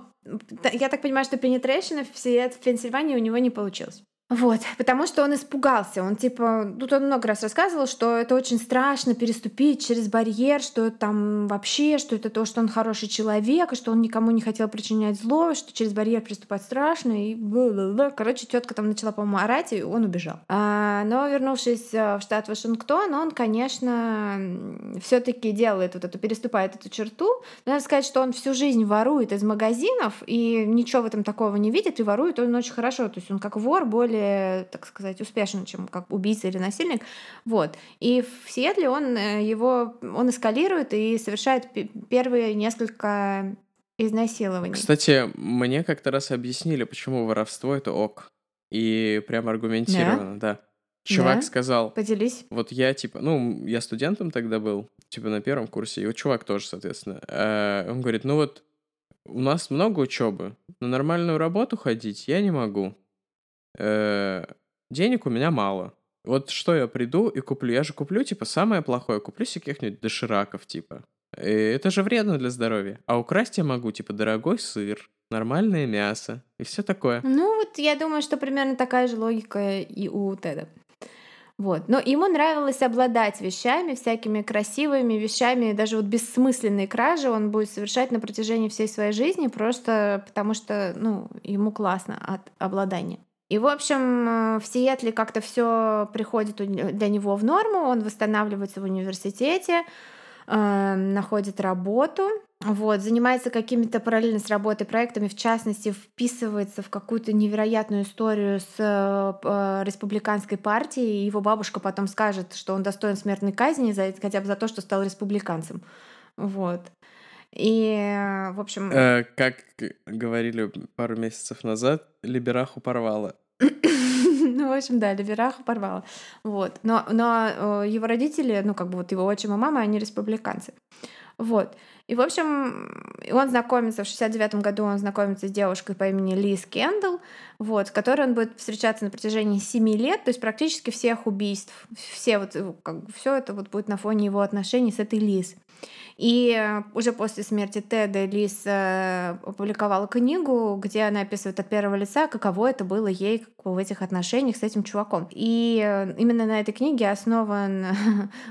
я так понимаю, что Penetration в Пенсильвании у него не получилось. Вот, потому что он испугался, он типа, тут он много раз рассказывал, что это очень страшно переступить через барьер, что это там вообще, что это то, что он хороший человек, и что он никому не хотел причинять зло, что через барьер переступать страшно, и бла-бла-бла. Короче, тетка там начала, по-моему, орать, и он убежал. А, но, вернувшись в штат Вашингтон, он, конечно, все-таки делает вот эту, переступает эту черту. Надо сказать, что он всю жизнь ворует из магазинов, и ничего в этом такого не видит, и ворует он очень хорошо, то есть он как вор более, так сказать, успешен, чем как убийца или насильник. Вот. И в Сиэтле он его он эскалирует и совершает п- первые несколько изнасилований. Кстати, мне как-то раз объяснили, почему воровство — это ок. И прям аргументированно, да. да. Чувак да. сказал... Поделись. Вот я, типа... Ну, я студентом тогда был, типа на первом курсе, и вот чувак тоже, соответственно. Он говорит, ну вот у нас много учебы, на нормальную работу ходить я не могу. Денег у меня мало. Вот что я приду и куплю? Я же куплю, типа, самое плохое. Куплю себе каких-нибудь дошираков, типа. И это же вредно для здоровья. А украсть я могу, типа, дорогой сыр, нормальное мясо и все такое. Ну, вот я думаю, что примерно такая же логика и у Теда. Вот. Но ему нравилось обладать вещами, всякими красивыми вещами, даже вот бессмысленные кражи он будет совершать на протяжении всей своей жизни, просто потому что, ну, ему классно от обладания. И, в общем, в Сиэтле как-то все приходит для него в норму, он восстанавливается в университете, э, находит работу, вот, занимается какими-то параллельно с работой проектами, в частности, вписывается в какую-то невероятную историю с э, республиканской партией, и его бабушка потом скажет, что он достоин смертной казни за, хотя бы за то, что стал республиканцем. Вот. И, в общем... Э, как говорили пару месяцев назад, либераху порвало. Ну, в общем, да, либераху порвало. Вот. Но, но его родители, ну, как бы вот его отчим и мама, они республиканцы. Вот. И, в общем, он знакомится, в шестьдесят девятом году он знакомится с девушкой по имени Лиз Кендалл, вот, с которой он будет встречаться на протяжении семи лет, то есть практически всех убийств, все вот, как бы, все это вот будет на фоне его отношений с этой Лиз. И уже после смерти Теда Лиз опубликовала книгу, где она описывает от первого лица, каково это было ей как бы, в этих отношениях с этим чуваком. И именно на этой книге основан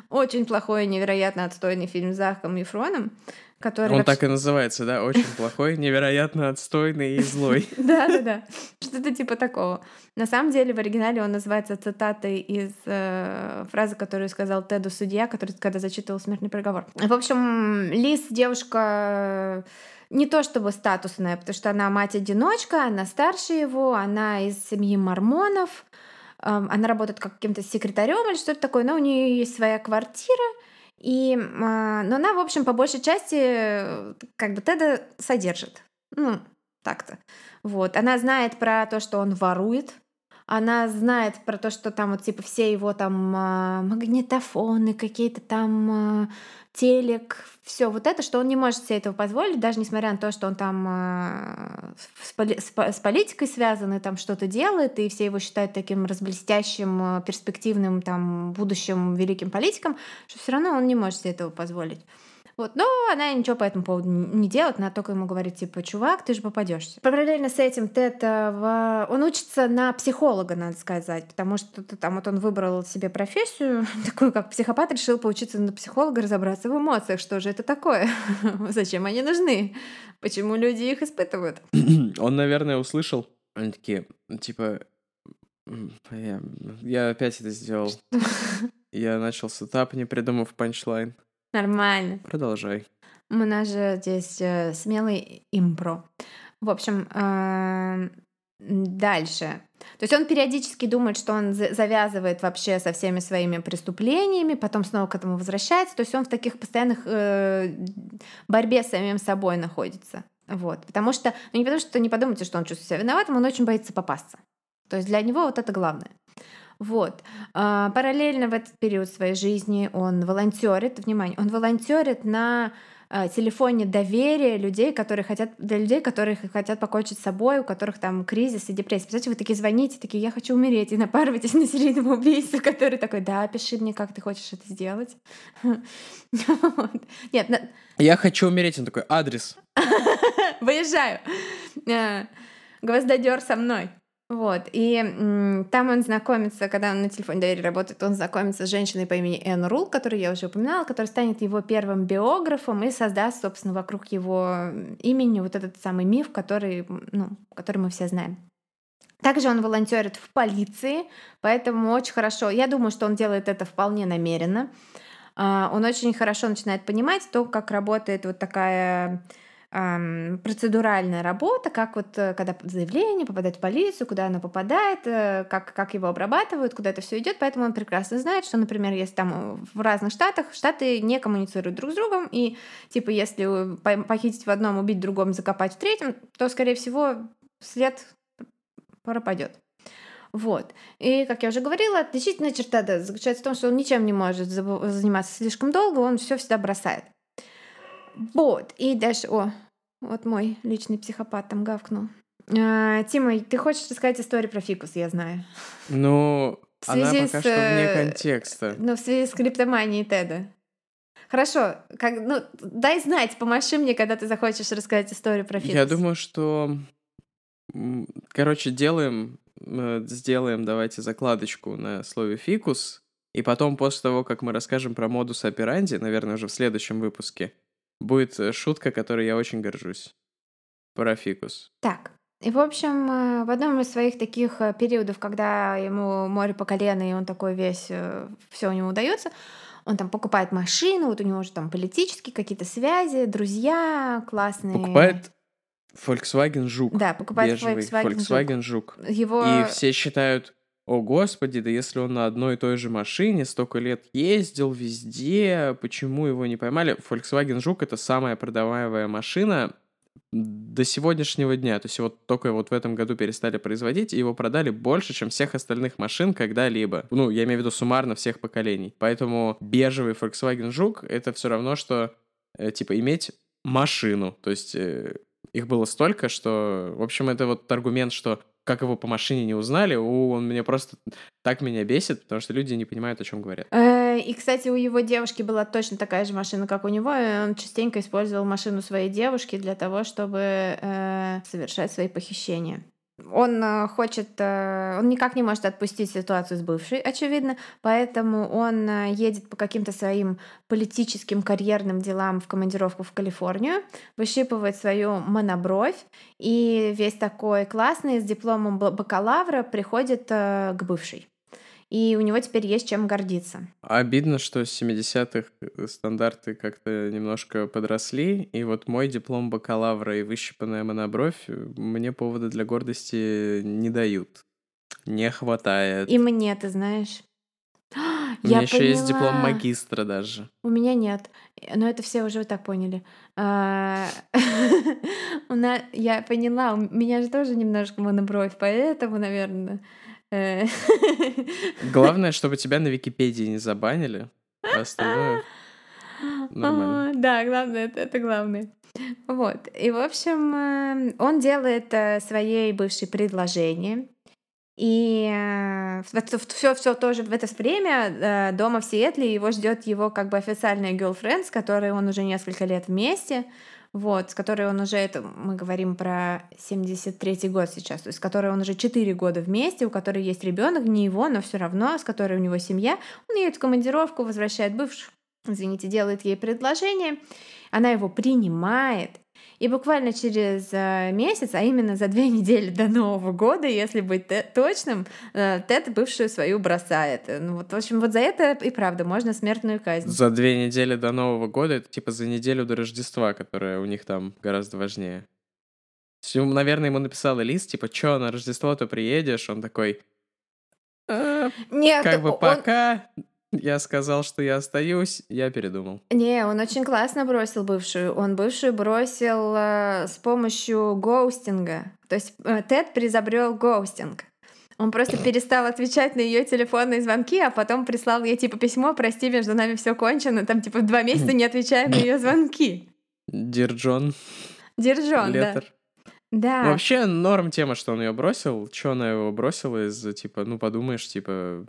очень плохой, невероятно отстойный фильм с Заком Эфроном, который... Он вообще... так и называется, да? Очень плохой, невероятно отстойный и злой. Да-да-да, что-то типа такого. На самом деле в оригинале он называется цитатой из э, фразы, которую сказал Теду судья, который когда зачитывал смертный приговор. В общем, Лиз девушка... Не то чтобы статусная, потому что она мать-одиночка, она старше его, она из семьи мормонов, э, она работает как каким-то секретарем или что-то такое, но у нее есть своя квартира. И, э, но она, в общем, по большей части как бы Теда содержит. Ну, так-то. Вот. Она знает про то, что он ворует. Она знает про то, что там вот типа все его там э, магнитофоны, какие-то там э, телек, все вот это, что он не может себе этого позволить, даже несмотря на то, что он там э, с, поли- с политикой связан и там что-то делает, и все его считают таким разблестящим, перспективным там будущим великим политиком, что все равно он не может себе этого позволить. Вот. Но она ничего по этому поводу не делает, она только ему говорит, типа, чувак, ты же попадешься. Параллельно с этим Тед, в... он учится на психолога, надо сказать, потому что там вот он выбрал себе профессию, такую как психопат, решил поучиться на психолога, разобраться в эмоциях, что же это такое, зачем они нужны, почему люди их испытывают. Он, наверное, услышал, они такие, типа, я, я опять это сделал, я начал сетап, не придумав панчлайн. Нормально. Продолжай. У нас же здесь э, смелый импро. В общем, э, дальше. То есть он периодически думает, что он завязывает вообще со всеми своими преступлениями, потом снова к этому возвращается. То есть он в таких постоянных э, борьбе с самим собой находится. Вот. Потому что, ну не потому что, не подумайте, что он чувствует себя виноватым, он очень боится попасться. То есть для него вот это главное. Вот. Параллельно в этот период своей жизни он волонтерит, внимание, он волонтерит на телефоне доверия людей, которые хотят, для людей, которые хотят покончить с собой, у которых там кризис и депрессия. Представляете, вы такие звоните, такие, я хочу умереть, и напарываетесь на серийного убийцу, который такой, да, пиши мне, как ты хочешь это сделать. Нет. Я хочу умереть, он такой, адрес. Выезжаю. Гвоздодер со мной. Вот, и м, там он знакомится, когда он на телефоне доверия работает, он знакомится с женщиной по имени Энн Рул, которую я уже упоминала, которая станет его первым биографом и создаст, собственно, вокруг его имени вот этот самый миф, который, ну, который мы все знаем. Также он волонтерит в полиции, поэтому очень хорошо. Я думаю, что он делает это вполне намеренно. Он очень хорошо начинает понимать то, как работает вот такая... процедуральная работа, как вот когда заявление попадает в полицию, куда оно попадает, как, как его обрабатывают, куда это все идет, поэтому он прекрасно знает, что, например, если там в разных штатах, штаты не коммуницируют друг с другом, и типа если похитить в одном, убить в другом, закопать в третьем, то, скорее всего, след пропадет. Вот. И, как я уже говорила, отличительная черта да, заключается в том, что он ничем не может заниматься слишком долго, он все всегда бросает. Вот, и дальше... О, вот мой личный психопат там гавкнул. А, Тима, ты хочешь рассказать историю про фикус, я знаю. Ну, она пока с... что вне контекста. Ну, в связи с криптоманией Теда. Хорошо, как... ну, дай знать, помаши мне, когда ты захочешь рассказать историю про фикус. Я думаю, что... Короче, делаем, сделаем, давайте, закладочку на слове «фикус», и потом, после того, как мы расскажем про модус операнди, наверное, уже в следующем выпуске, будет шутка, которой я очень горжусь. Про фикус. Так. И, в общем, в одном из своих таких периодов, когда ему море по колено, и он такой весь, все у него удается, он там покупает машину, вот у него уже там политические какие-то связи, друзья классные. Покупает Volkswagen Жук. Да, покупает бежевый Volkswagen, Volkswagen Жук. Его... И все считают... О, господи, да если он на одной и той же машине столько лет ездил везде, почему его не поймали? Volkswagen Жук — это самая продаваемая машина до сегодняшнего дня. То есть его только вот в этом году перестали производить, и его продали больше, чем всех остальных машин когда-либо. Ну, я имею в виду суммарно всех поколений. Поэтому бежевый Volkswagen Жук — это все равно, что типа, иметь машину. То есть э, их было столько, что... В общем, это вот аргумент, что как его по машине не узнали, у, он мне просто так меня бесит, потому что люди не понимают, о чем говорят. И, кстати, у его девушки была точно такая же машина, как у него, и он частенько использовал машину своей девушки для того, чтобы э, совершать свои похищения. Он хочет, он никак не может отпустить ситуацию с бывшей, очевидно, поэтому он едет по каким-то своим политическим карьерным делам в командировку в Калифорнию, выщипывает свою монобровь, и весь такой классный с дипломом бакалавра приходит к бывшей. И у него теперь есть чем гордиться. Обидно, что с семидесятых стандарты как-то немножко подросли, и вот мой диплом бакалавра и выщипанная монобровь мне повода для гордости не дают. Не хватает. И мне, ты знаешь. У меня еще есть диплом магистра даже. У меня нет. Но это все уже так поняли. Я поняла, у меня же тоже немножко монобровь, поэтому, наверное... Главное, чтобы тебя на Википедии не забанили, а остальное нормально. Да, главное, это, это главное. Вот, и, в общем, он делает своей бывшей предложение, и все, все тоже в это время дома в Сиэтле его ждет его как бы официальная girlfriend, с которой он уже несколько лет вместе. Вот, с которой он уже, это мы говорим про семьдесят третий год сейчас, то есть с которой он уже четыре года вместе, у которой есть ребенок, не его, но все равно, с которой у него семья. Он едет в командировку, возвращает бывшую, извините, делает ей предложение, она его принимает. И буквально через месяц, а именно за две недели до Нового года, если быть точным, Тед бывшую свою бросает. Ну, вот, в общем, вот за это и правда можно смертную казнь. За две недели до Нового года, это типа за неделю до Рождества, которая у них там гораздо важнее. Наверное, ему написала Лиз, типа, чё, на Рождество-то приедешь? Он такой, а, нет, как бы он... пока... Я сказал, что я остаюсь, я передумал. Не, он очень классно бросил бывшую. Он бывшую бросил э, с помощью гоустинга. То есть э, Тед изобрел гоустинг. Он просто перестал отвечать на ее телефонные звонки, а потом прислал ей типа письмо: прости, между нами все кончено. Там типа два месяца не отвечаем на ее звонки. Держон. Держон, да. Да. Ну, вообще норм тема, что он ее бросил. Че она его бросила из-за типа, ну подумаешь, типа.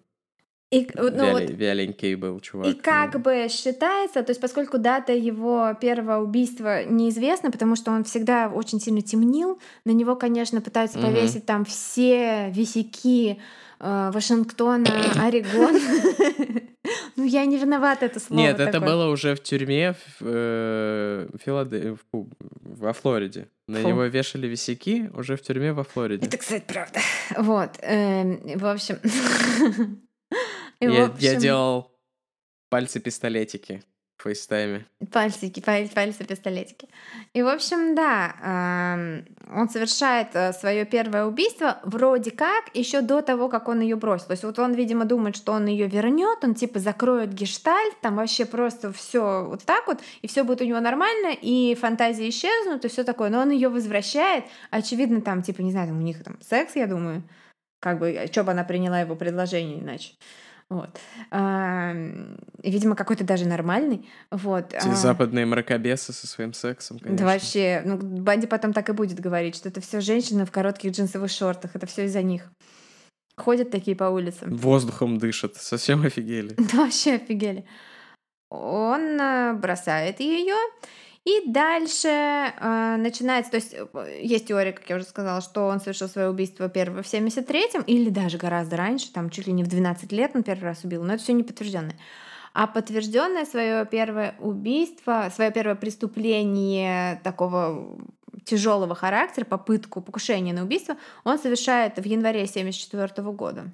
И, ну, Вяли, вот, вяленький был чувак. И как ну. бы считается, то есть поскольку дата его первого убийства неизвестна, потому что он всегда очень сильно темнил, на него, конечно, пытаются угу. повесить там все висяки э, Вашингтона, Орегона. Ну, я не виновата, это слово. Нет, это было уже в тюрьме во Флориде. На него вешали висяки уже в тюрьме во Флориде. Это, кстати, правда. Вот, в общем... Я, общем... я делал пальцы-пистолетики в фейстайме. Пальцики, пальцы-пистолетики. И, в общем, да, он совершает свое первое убийство вроде как еще до того, как он ее бросил. То есть вот он, видимо, думает, что он ее вернет, он типа закроет гештальт, там вообще просто все вот так вот, и все будет у него нормально, и фантазии исчезнут, и все такое. Но он ее возвращает. Очевидно, там, типа, не знаю, там у них там секс, я думаю. Как бы, что бы она приняла его предложение иначе. Вот. А, видимо, какой-то даже нормальный. Вот. Эти а... западные мракобесы со своим сексом, конечно. Да вообще. Ну, Банди потом так и будет говорить, что это все женщины в коротких джинсовых шортах. Это все из-за них. Ходят такие по улицам. Воздухом дышат. Совсем офигели. Да вообще офигели. Он бросает ее. И дальше э, начинается, то есть есть теория, как я уже сказала, что он совершил свое убийство первое в семьдесят третьем, или даже гораздо раньше, там чуть ли не в двенадцать лет он первый раз убил, но это все не подтвержденное. А подтвержденное свое первое убийство, свое первое преступление такого тяжелого характера, попытку покушения на убийство, он совершает в январе семьдесят четвёртого года.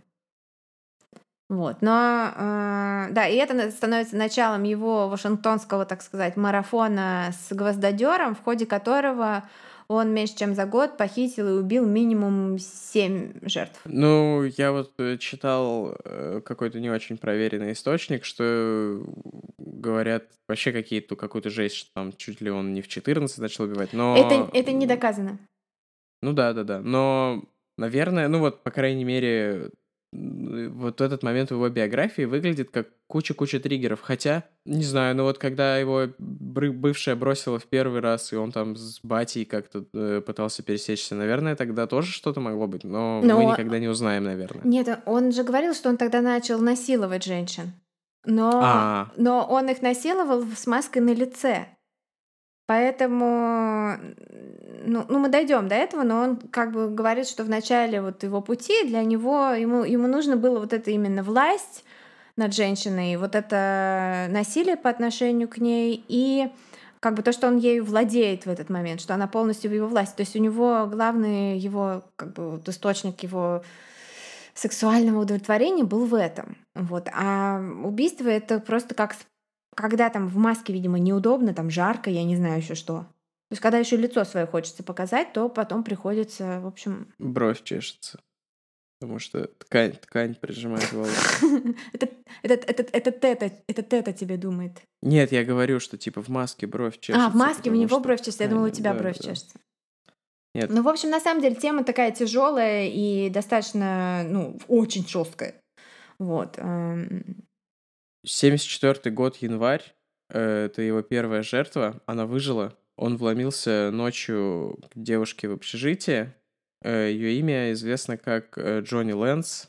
Вот, но, э, да, и это становится началом его вашингтонского, так сказать, марафона с гвоздодером, в ходе которого он меньше чем за год похитил и убил минимум семь жертв. Ну, я вот читал какой-то не очень проверенный источник, что говорят вообще какие-то, какую-то жесть, что там чуть ли он не в четырнадцать начал убивать, но... Это, это не доказано. Ну да, да, да, но, наверное, ну вот, по крайней мере... вот этот момент в его биографии выглядит как куча-куча триггеров. Хотя, не знаю, ну вот когда его бывшая бросила в первый раз, и он там с батей как-то пытался пересечься, наверное, тогда тоже что-то могло быть, но, но мы никогда не узнаем, наверное. Нет, он же говорил, что он тогда начал насиловать женщин, но, но он их насиловал с маской на лице. Поэтому, ну, ну мы дойдем до этого, но он как бы говорит, что в начале вот его пути для него, ему, ему нужно было вот это именно власть над женщиной, вот это насилие по отношению к ней и как бы то, что он ею владеет в этот момент, что она полностью в его власти. То есть у него главный его, как бы вот источник его сексуального удовлетворения был в этом. Вот. А убийство — это просто как когда там в маске, видимо, неудобно, там жарко, я не знаю еще что. То есть когда еще лицо свое хочется показать, то потом приходится, в общем... Бровь чешется. Потому что ткань, ткань прижимает волосы. Это Тета тебе думает. Нет, я говорю, что типа в маске бровь чешется. А, в маске у него бровь чешется. Я думала, у тебя бровь чешется. Нет. Ну, в общем, на самом деле тема такая тяжелая и достаточно, ну, очень жесткая. Вот. семьдесят четвёртый год, январь, это его первая жертва, она выжила. Он вломился ночью к девушке в общежитие. Ее имя известно как Джонни Лэнс,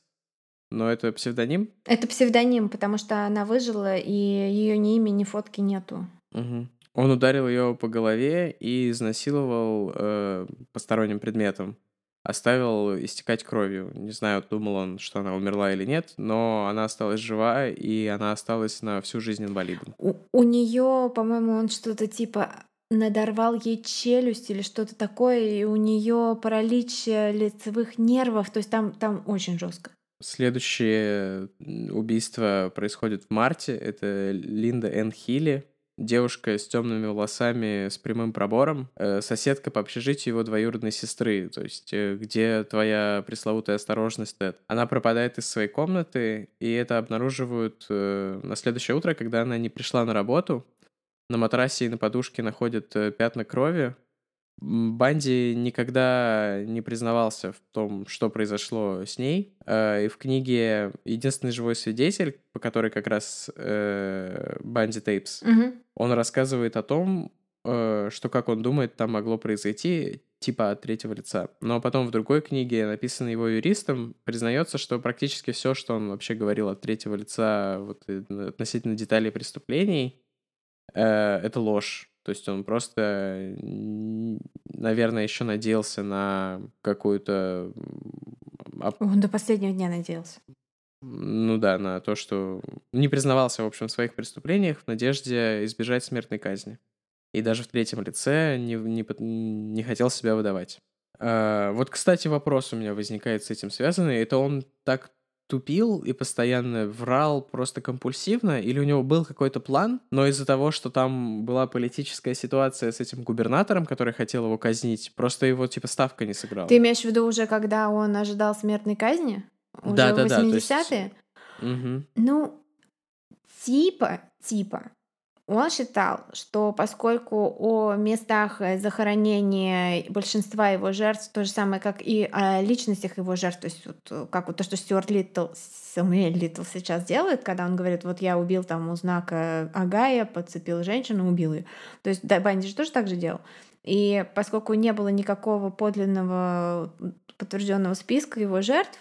но это псевдоним? Это псевдоним, потому что она выжила, и ее ни имя, ни фотки нету. Угу. Он ударил ее по голове и изнасиловал э, посторонним предметом. Оставил истекать кровью. Не знаю, думал он, что она умерла или нет, но она осталась жива, и она осталась на всю жизнь инвалидом. У, у нее, по-моему, он что-то типа надорвал ей челюсть или что-то такое, и у нее паралич лицевых нервов, то есть там, там очень жестко. Следующее убийство происходит в марте. Это Линда Энн Хили. Девушка с темными волосами, с прямым пробором, соседка по общежитию его двоюродной сестры, то есть где твоя пресловутая осторожность, Тед. Она пропадает из своей комнаты, и это обнаруживают на следующее утро, когда она не пришла на работу. На матрасе и на подушке находят пятна крови. Банди никогда не признавался в том, что произошло с ней. И в книге «Единственный живой свидетель», по которой как раз Банди Тейпс, угу. он рассказывает о том, что, как он думает, там могло произойти, типа от третьего лица. Но потом в другой книге, написанной его юристом, признается, что практически все, что он вообще говорил от третьего лица вот, относительно деталей преступлений, это ложь. То есть он просто, наверное, еще надеялся на какую-то... Он до последнего дня надеялся. Ну да, на то, что... Не признавался, в общем, в своих преступлениях в надежде избежать смертной казни. И даже в третьем лице не, не, не хотел себя выдавать. А, вот, кстати, вопрос у меня возникает с этим связанный. Это он так тупил и постоянно врал просто компульсивно, или у него был какой-то план, но из-за того, что там была политическая ситуация с этим губернатором, который хотел его казнить, просто его, типа, ставка не сыграла. Ты имеешь в виду уже, когда он ожидал смертной казни? Уже да, да, да. восьмидесятые? Угу. Ну, типа, типа, он считал, что поскольку о местах захоронения большинства его жертв, то же самое, как и о личностях его жертв, то есть вот, как вот то, что Стюарт Литтл, Сэмюэль Литтл сейчас делает, когда он говорит, вот я убил там у знака Огайо, подцепил женщину, убил ее. То есть да, Банди же тоже так же делал. И поскольку не было никакого подлинного подтвержденного списка его жертв,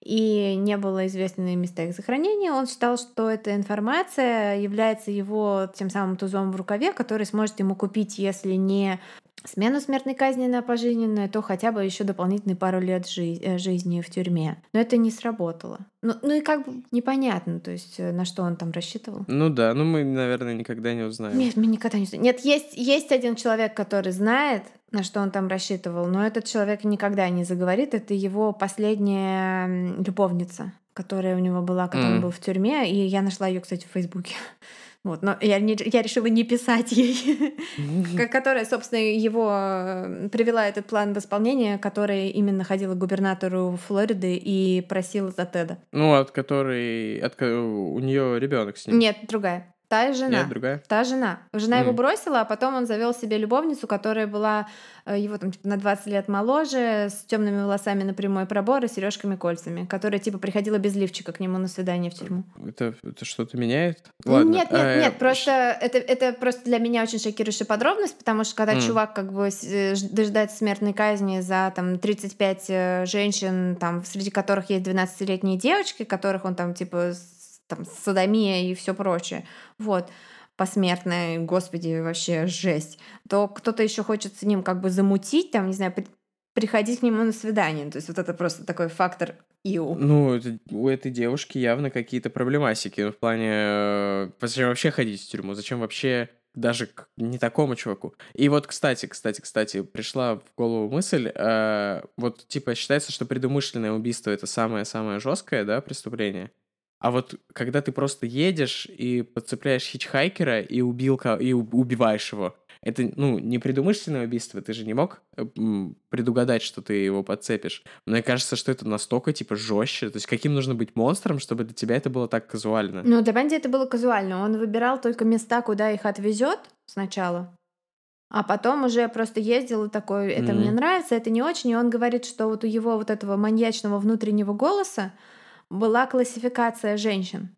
и не было известны места их захоронения, он считал, что эта информация является его тем самым тузом в рукаве, который сможет ему купить, если не смену смертной казни на пожизненную, то хотя бы еще дополнительные пару лет жи- жизни в тюрьме. Но это не сработало. Ну, ну и как бы непонятно, то есть на что он там рассчитывал. Ну да, ну мы, наверное, никогда не узнаем. Нет, мы никогда не узнаем. Нет, есть, есть один человек, который знает, на что он там рассчитывал, но этот человек никогда не заговорит. Это его последняя любовница, которая у него была, когда mm. он был в тюрьме. И я нашла ее, кстати, в Фейсбуке. Вот, но я, не, я решила не писать ей, mm-hmm. которая, собственно, его привела этот план в исполнение, который именно ходила к губернатору Флориды и просила за Теда. Ну, от которой от, у нее ребенок с ним. Нет, другая. Та жена. Нет, другая. Та жена. Жена mm. его бросила, а потом он завел себе любовницу, которая была его там, типа, на двадцать лет моложе, с темными волосами на прямой пробор и сережками-кольцами, которая типа приходила без лифчика к нему на свидание в тюрьму. Это, это что-то меняет? Ладно. Нет, нет, а, нет. Я... Просто это, это просто для меня очень шокирующая подробность, потому что когда mm. чувак как бы дожидается смертной казни за там, тридцать пять женщин, там, среди которых есть двенадцатилетние девочки, которых он там типа... там, содомия и все прочее, вот, посмертная, господи, вообще жесть, то кто-то еще хочет с ним как бы замутить, там, не знаю, при- приходить к нему на свидание, то есть вот это просто такой фактор иу. Ну, это, у этой девушки явно какие-то проблемасики, ну, в плане, зачем вообще ходить в тюрьму, зачем вообще даже к не такому чуваку. И вот, кстати, кстати, кстати, пришла в голову мысль, э, вот, типа, считается, что предумышленное убийство — это самое-самое жесткое, да, преступление. А вот когда ты просто едешь и подцепляешь хитчхайкера и, убил, и убиваешь его, это, ну, не предумышленное убийство, ты же не мог предугадать, что ты его подцепишь. Мне кажется, что это настолько, типа, жестче. То есть каким нужно быть монстром, чтобы для тебя это было так казуально? Ну, для Банди это было казуально. Он выбирал только места, куда их отвезет сначала. А потом уже просто ездил и такой, это mm-hmm. мне нравится, это не очень. И он говорит, что вот у его вот этого маньячного внутреннего голоса была классификация женщин.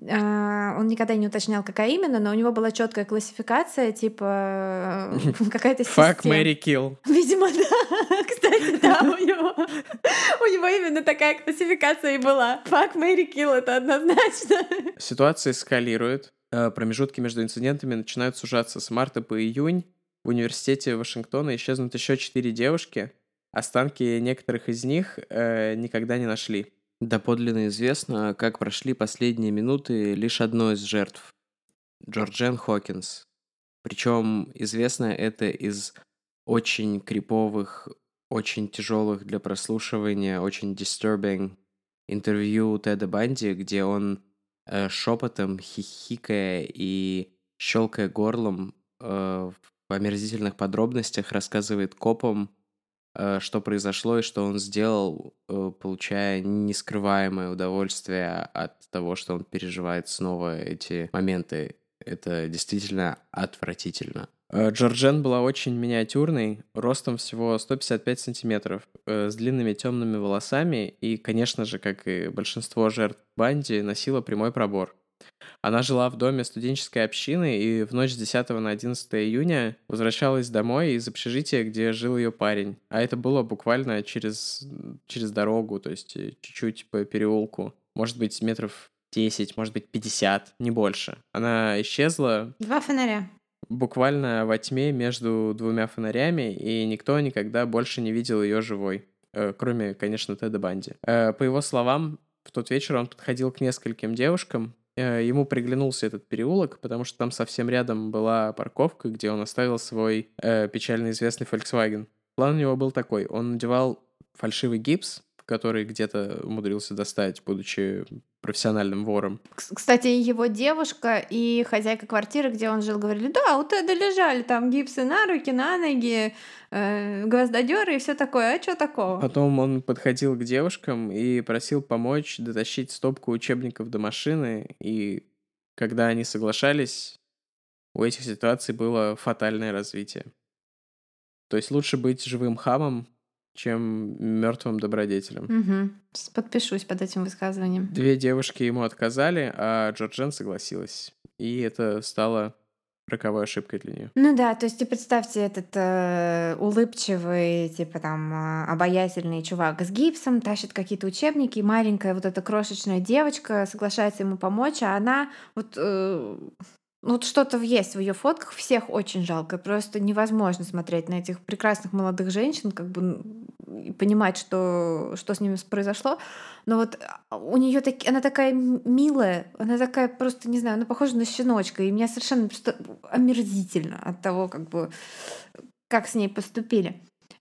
Он никогда не уточнял, какая именно, но у него была четкая классификация, типа какая-то система. Fuck, Mary, Kill. Видимо, да. Кстати, да, у него у него именно такая классификация и была. Fuck, Mary, Kill, это однозначно. Ситуация эскалирует. Промежутки между инцидентами начинают сужаться. С марта по июнь в университете Вашингтона исчезнут еще четыре девушки. Останки некоторых из них э, никогда не нашли. Доподлинно известно, как прошли последние минуты лишь одной из жертв — Джорджанн Хокинс. Причем известно это из очень криповых, очень тяжелых для прослушивания, очень disturbing интервью Теда Банди, где он э, шепотом, хихикая и щелкая горлом э, в омерзительных подробностях рассказывает копам, что произошло и что он сделал, получая нескрываемое удовольствие от того, что он переживает снова эти моменты. Это действительно отвратительно. Джорджанн была очень миниатюрной, ростом всего сто пятьдесят пять сантиметров, с длинными темными волосами и, конечно же, как и большинство жертв Банди, носила прямой пробор. Она жила в доме студенческой общины и в ночь с десятого на одиннадцатое июня возвращалась домой из общежития, где жил ее парень. А это было буквально через, через дорогу, то есть чуть-чуть по переулку. Может быть, метров десять, может быть, пятьдесят, не больше. Она исчезла. Два фонаря. Буквально во тьме между двумя фонарями, и никто никогда больше не видел ее живой. Кроме, конечно, Теда Банди. По его словам, в тот вечер он подходил к нескольким девушкам. Ему приглянулся этот переулок, потому что там совсем рядом была парковка, где он оставил свой э, печально известный Volkswagen. План у него был такой. Он надевал фальшивый гипс, который где-то умудрился достать, будучи профессиональным вором. Кстати, его девушка и хозяйка квартиры, где он жил, говорили, да, у Теда лежали там гипсы на руки, на ноги, э, гвоздодёры и все такое. А что такого? Потом он подходил к девушкам и просил помочь дотащить стопку учебников до машины, и когда они соглашались, у этих ситуаций было фатальное развитие. То есть лучше быть живым хамом, чем мертвым добродетелем. Угу. Подпишусь под этим высказыванием. Две девушки ему отказали, а Джорджанн согласилась. И это стало роковой ошибкой для нее. Ну да, то есть представьте этот э, улыбчивый, типа там, обаятельный чувак с гипсом, тащит какие-то учебники, и маленькая вот эта крошечная девочка соглашается ему помочь, а она вот... Э, Вот что-то есть в ее фотках, всех очень жалко. Просто невозможно смотреть на этих прекрасных молодых женщин, как бы и понимать, что, что с ними произошло. Но вот у нее так, она такая милая, она такая просто, не знаю, она похожа на щеночка. И меня совершенно просто омерзительно от того, как бы как с ней поступили.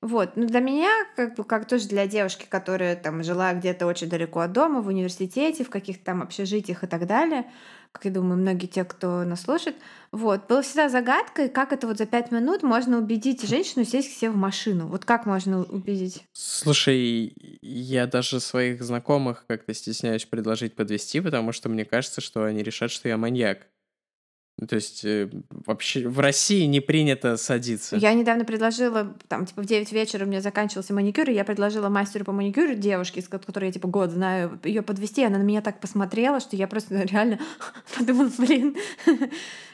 Вот. Но для меня, как бы, как тоже для девушки, которая там жила где-то очень далеко от дома, в университете, в каких-то там общежитиях и так далее, как я думаю, многие те, кто нас слушает, вот, было всегда загадкой, как это вот за пять минут можно убедить женщину сесть к себе в машину. Вот как можно убедить? Слушай, я даже своих знакомых как-то стесняюсь предложить подвести, потому что мне кажется, что они решат, что я маньяк. То есть вообще в России не принято садиться. Я недавно предложила, там, типа, в девять вечера у меня заканчивался маникюр, и я предложила мастеру по маникюру девушке, с которой я, типа, год знаю, ее подвести. Она на меня так посмотрела, что я просто реально подумала, блин,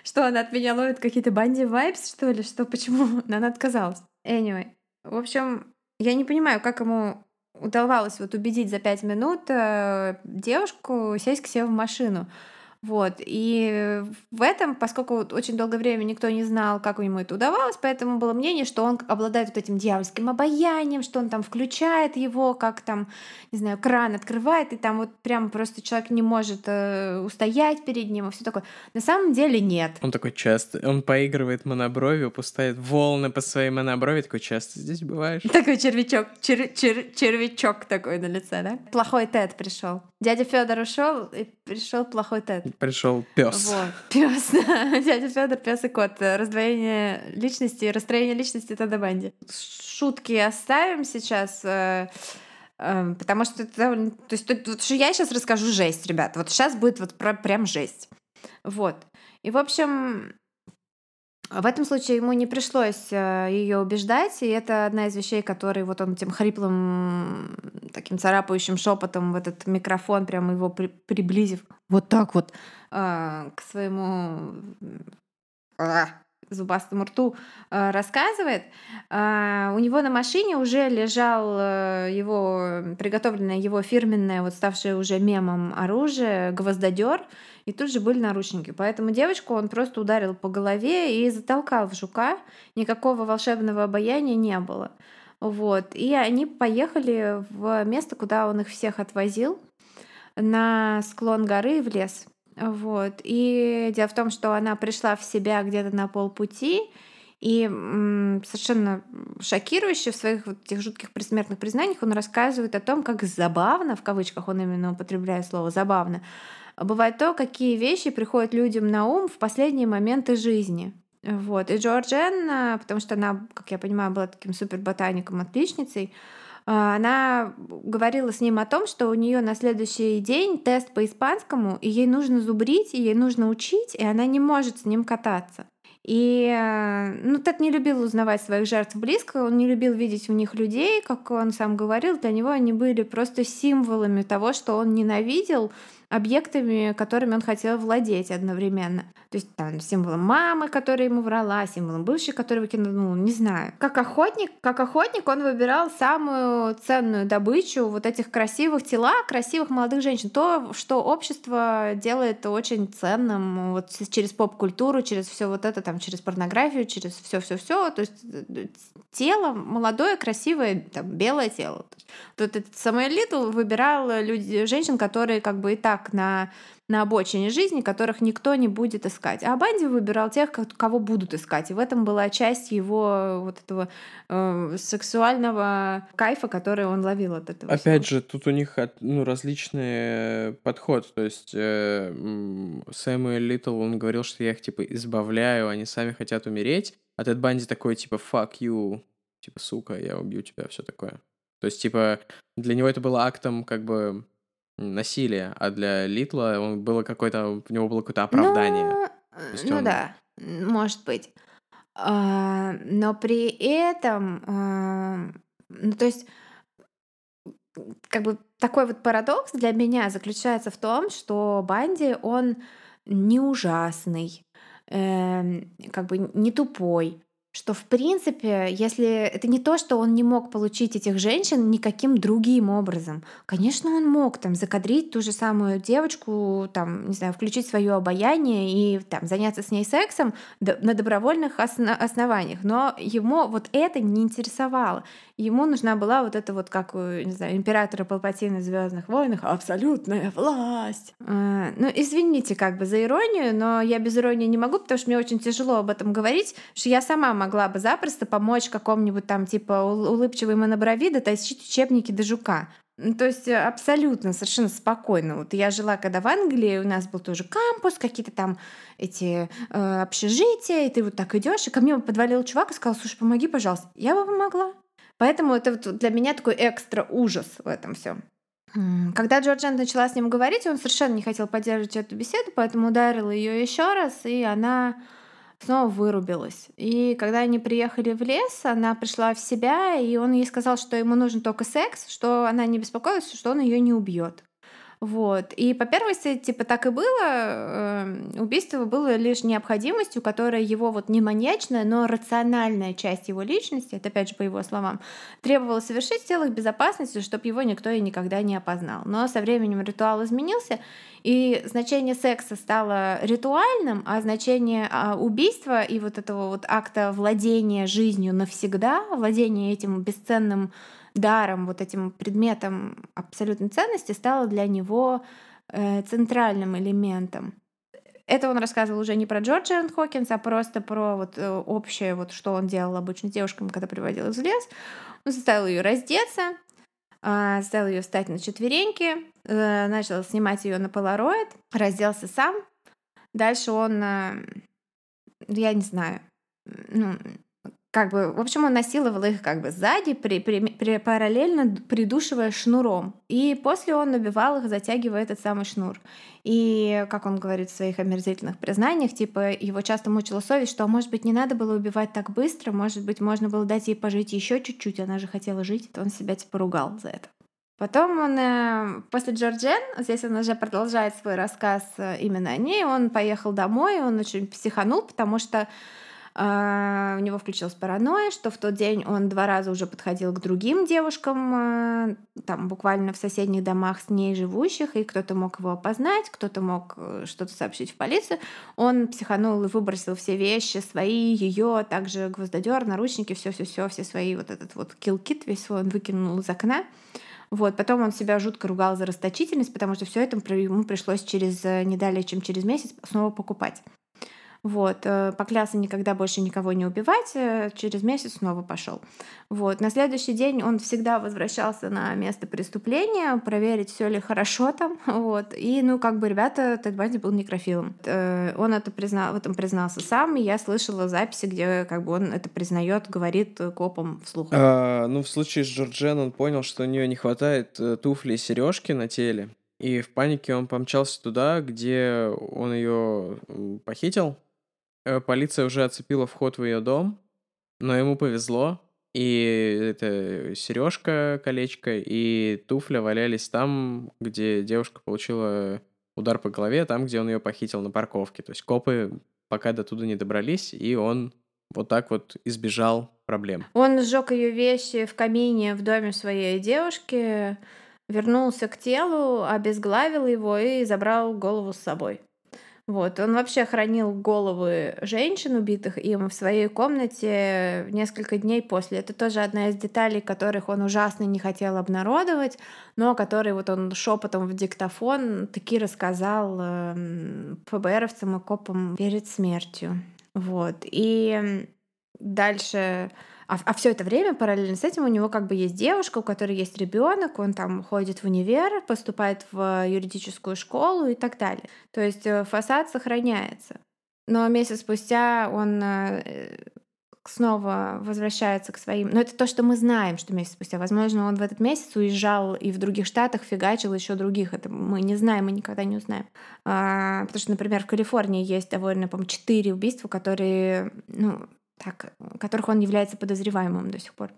что она от меня ловит какие-то банди вайбс, что ли, что, почему? Она отказалась. Anyway, в общем, я не понимаю, как ему удавалось вот убедить за пять минут девушку сесть к себе в машину. Вот, и в этом, поскольку очень долгое время никто не знал, как ему это удавалось, поэтому было мнение, что он обладает вот этим дьявольским обаянием, что он там включает его, как там, не знаю, кран открывает, и там вот прям просто человек не может э, устоять перед ним, и все такое. На самом деле нет. Он такой часто, он поигрывает монобровью, пускает волны по своей моноброви, такой часто здесь бываешь. Такой червячок, чер- чер- червячок такой на лице, да? Плохой Тед пришел. Дядя Федор ушел, и пришел плохой Тед. Пришел пес. Вот, пес, да. Дядя Федор, пес и кот. Раздвоение личности, расстроение личности Теда Банди. Шутки оставим сейчас, э, э, потому что это довольно. То есть, тут, вот, что я сейчас расскажу жесть, ребят. Вот сейчас будет вот про, прям жесть. Вот. И в общем. В этом случае ему не пришлось ее убеждать, и это одна из вещей, которые вот он этим хриплым, таким царапающим шепотом в этот микрофон, прямо его при- приблизив вот так вот э, к своему э, зубастому рту э, рассказывает. Э, у него на машине уже лежал его приготовленное его фирменное, вот ставшее уже мемом оружие, гвоздодер. И тут же были наручники. Поэтому девочку он просто ударил по голове и затолкал в жука. Никакого волшебного обаяния не было. Вот. И они поехали в место, куда он их всех отвозил, на склон горы и в лес. Вот. И дело в том, что она пришла в себя где-то на полпути, и м- совершенно шокирующе в своих вот этих жутких предсмертных признаниях он рассказывает о том, как забавно, в кавычках он именно употребляет слово «забавно», бывает то, какие вещи приходят людям на ум в последние моменты жизни. Вот. И Джорджанн, потому что она, как я понимаю, была таким суперботаником-отличницей, она говорила с ним о том, что у нее на следующий день тест по испанскому, и ей нужно зубрить, и ей нужно учить, и она не может с ним кататься. И ну, Тед не любил узнавать своих жертв близко, он не любил видеть в них людей, как он сам говорил, для него они были просто символами того, что он ненавидел, объектами, которыми он хотел владеть одновременно. То есть там символом мамы, которая ему врала, символом бывшей, которая выкинула, не знаю. Как охотник, как охотник он выбирал самую ценную добычу вот этих красивых тела, красивых молодых женщин. То, что общество делает очень ценным вот через поп-культуру, через все вот это, там, через порнографию, через все-все-все. То есть тело молодое, красивое, там, белое тело. Тут этот Самуэль Литл выбирал людей, женщин, которые как бы и так На, на обочине жизни, которых никто не будет искать. А Банди выбирал тех, кого будут искать. И в этом была часть его вот этого э, сексуального кайфа, который он ловил от этого. Опять всего. Же, тут у них ну, различный подход. То есть э, Сэмюэл Литтл, он говорил, что я их типа избавляю, они сами хотят умереть. А Тед Банди такой типа «fuck you», типа «сука, я убью тебя», все такое. То есть типа для него это было актом как бы... насилие, а для Литла он было какое-то, у него было какое-то оправдание. Ну, ну он... да, может быть. А, но при этом, а, ну то есть, как бы такой вот парадокс для меня заключается в том, что Банди, он не ужасный, э, как бы не тупой, что в принципе, если это не то, что он не мог получить этих женщин никаким другим образом. Конечно, он мог там закадрить ту же самую девочку, там, не знаю, включить свое обаяние и там заняться с ней сексом на добровольных осно- основаниях, но ему вот это не интересовало. Ему нужна была вот эта вот, как, не знаю, императора Палпатина в «Звёздных войнах», абсолютная власть. А, ну, извините как бы за иронию, но я без иронии не могу, потому что мне очень тяжело об этом говорить, что я сама могла бы запросто помочь какому-нибудь там типа улыбчивой моноброви дотащить учебники до жука. То есть абсолютно, совершенно спокойно. Вот я жила когда в Англии, у нас был тоже кампус, какие-то там эти э, общежития, и ты вот так идешь, и ко мне подвалил чувак и сказал: «Слушай, помоги, пожалуйста». Я бы помогла. Поэтому это вот для меня такой экстра ужас в этом всем. Когда Джорджанн начала с ним говорить, он совершенно не хотел поддерживать эту беседу, поэтому ударил ее еще раз, и она снова вырубилась. И когда они приехали в лес, она пришла в себя, и он ей сказал, что ему нужен только секс, что она не беспокоится, что он ее не убьет. Вот. И по первости, типа, так и было. Убийство было лишь необходимостью, которая его вот не маньячная, но рациональная часть его личности, это опять же по его словам, требовала совершить в целях безопасности, чтобы его никто и никогда не опознал. Но со временем ритуал изменился, и значение секса стало ритуальным, а значение убийства и вот этого вот акта владения жизнью навсегда, владения этим бесценным даром, вот этим предметом абсолютной ценности стало для него э, центральным элементом. Это он рассказывал уже не про Джорджанн Хокинс, а просто про вот общее, вот, что он делал обычно девушкам, когда приводил их в лес. Он заставил ее раздеться, э, заставил ее встать на четвереньки, э, начал снимать ее на полароид, разделся сам. Дальше он, э, я не знаю, ну... Как бы, в общем, он насиловал их как бы сзади, при, при, при, параллельно придушивая шнуром. И после он убивал их, затягивая этот самый шнур. И, как он говорит в своих омерзительных признаниях, типа, его часто мучила совесть, что, может быть, не надо было убивать так быстро, может быть, можно было дать ей пожить еще чуть-чуть, она же хотела жить. Он себя, типа, ругал за это. Потом он, после Джорджанн, здесь он уже продолжает свой рассказ именно о ней, он поехал домой, он очень психанул, потому что Uh, у него включилась паранойя, что в тот день он два раза уже подходил к другим девушкам, uh, там буквально в соседних домах с ней живущих, и кто-то мог его опознать, кто-то мог что-то сообщить в полицию. Он психанул и выбросил все вещи свои, ее, также гвоздодер, наручники, все-все-все, все свои, вот этот вот килл-кит весь свой он выкинул из окна. Вот. Потом он себя жутко ругал за расточительность, потому что все это ему пришлось через не далее, чем через месяц снова покупать. Вот, поклялся никогда больше никого не убивать, через месяц снова пошел. Вот. На следующий день он всегда возвращался на место преступления, проверить, все ли хорошо там. Вот. И, ну, как бы, ребята, Тед Банди был некрофилом. Он это признал, в этом признался сам, и я слышала записи, где как бы он это признает, говорит копам вслух. А, ну, в случае с Джорджанн он понял, что у нее не хватает туфли и сережки на теле, и в панике он помчался туда, где он ее похитил. Полиция уже оцепила вход в ее дом, но ему повезло, и эта сережка, колечко и туфля валялись там, где девушка получила удар по голове, там, где он ее похитил на парковке. То есть копы пока до туда не добрались, и он вот так вот избежал проблем. Он сжег ее вещи в камине в доме своей девушки, вернулся к телу, обезглавил его и забрал голову с собой. Вот. Он вообще хранил головы женщин, убитых им, в своей комнате несколько дней после. Это тоже одна из деталей, которых он ужасно не хотел обнародовать, но которые вот он шепотом в диктофон таки рассказал ФБРовцам и копам перед смертью. Вот. И дальше... А, а все это время параллельно с этим у него как бы есть девушка, у которой есть ребенок, он там ходит в универ, поступает в юридическую школу и так далее. То есть фасад сохраняется. Но месяц спустя он снова возвращается к своим... Но это то, что мы знаем, что месяц спустя. Возможно, он в этот месяц уезжал и в других штатах фигачил еще других. Это мы не знаем, мы никогда не узнаем. А, потому что, например, в Калифорнии есть довольно, по-моему, четыре убийства, которые... ну, так, которых он является подозреваемым до сих пор.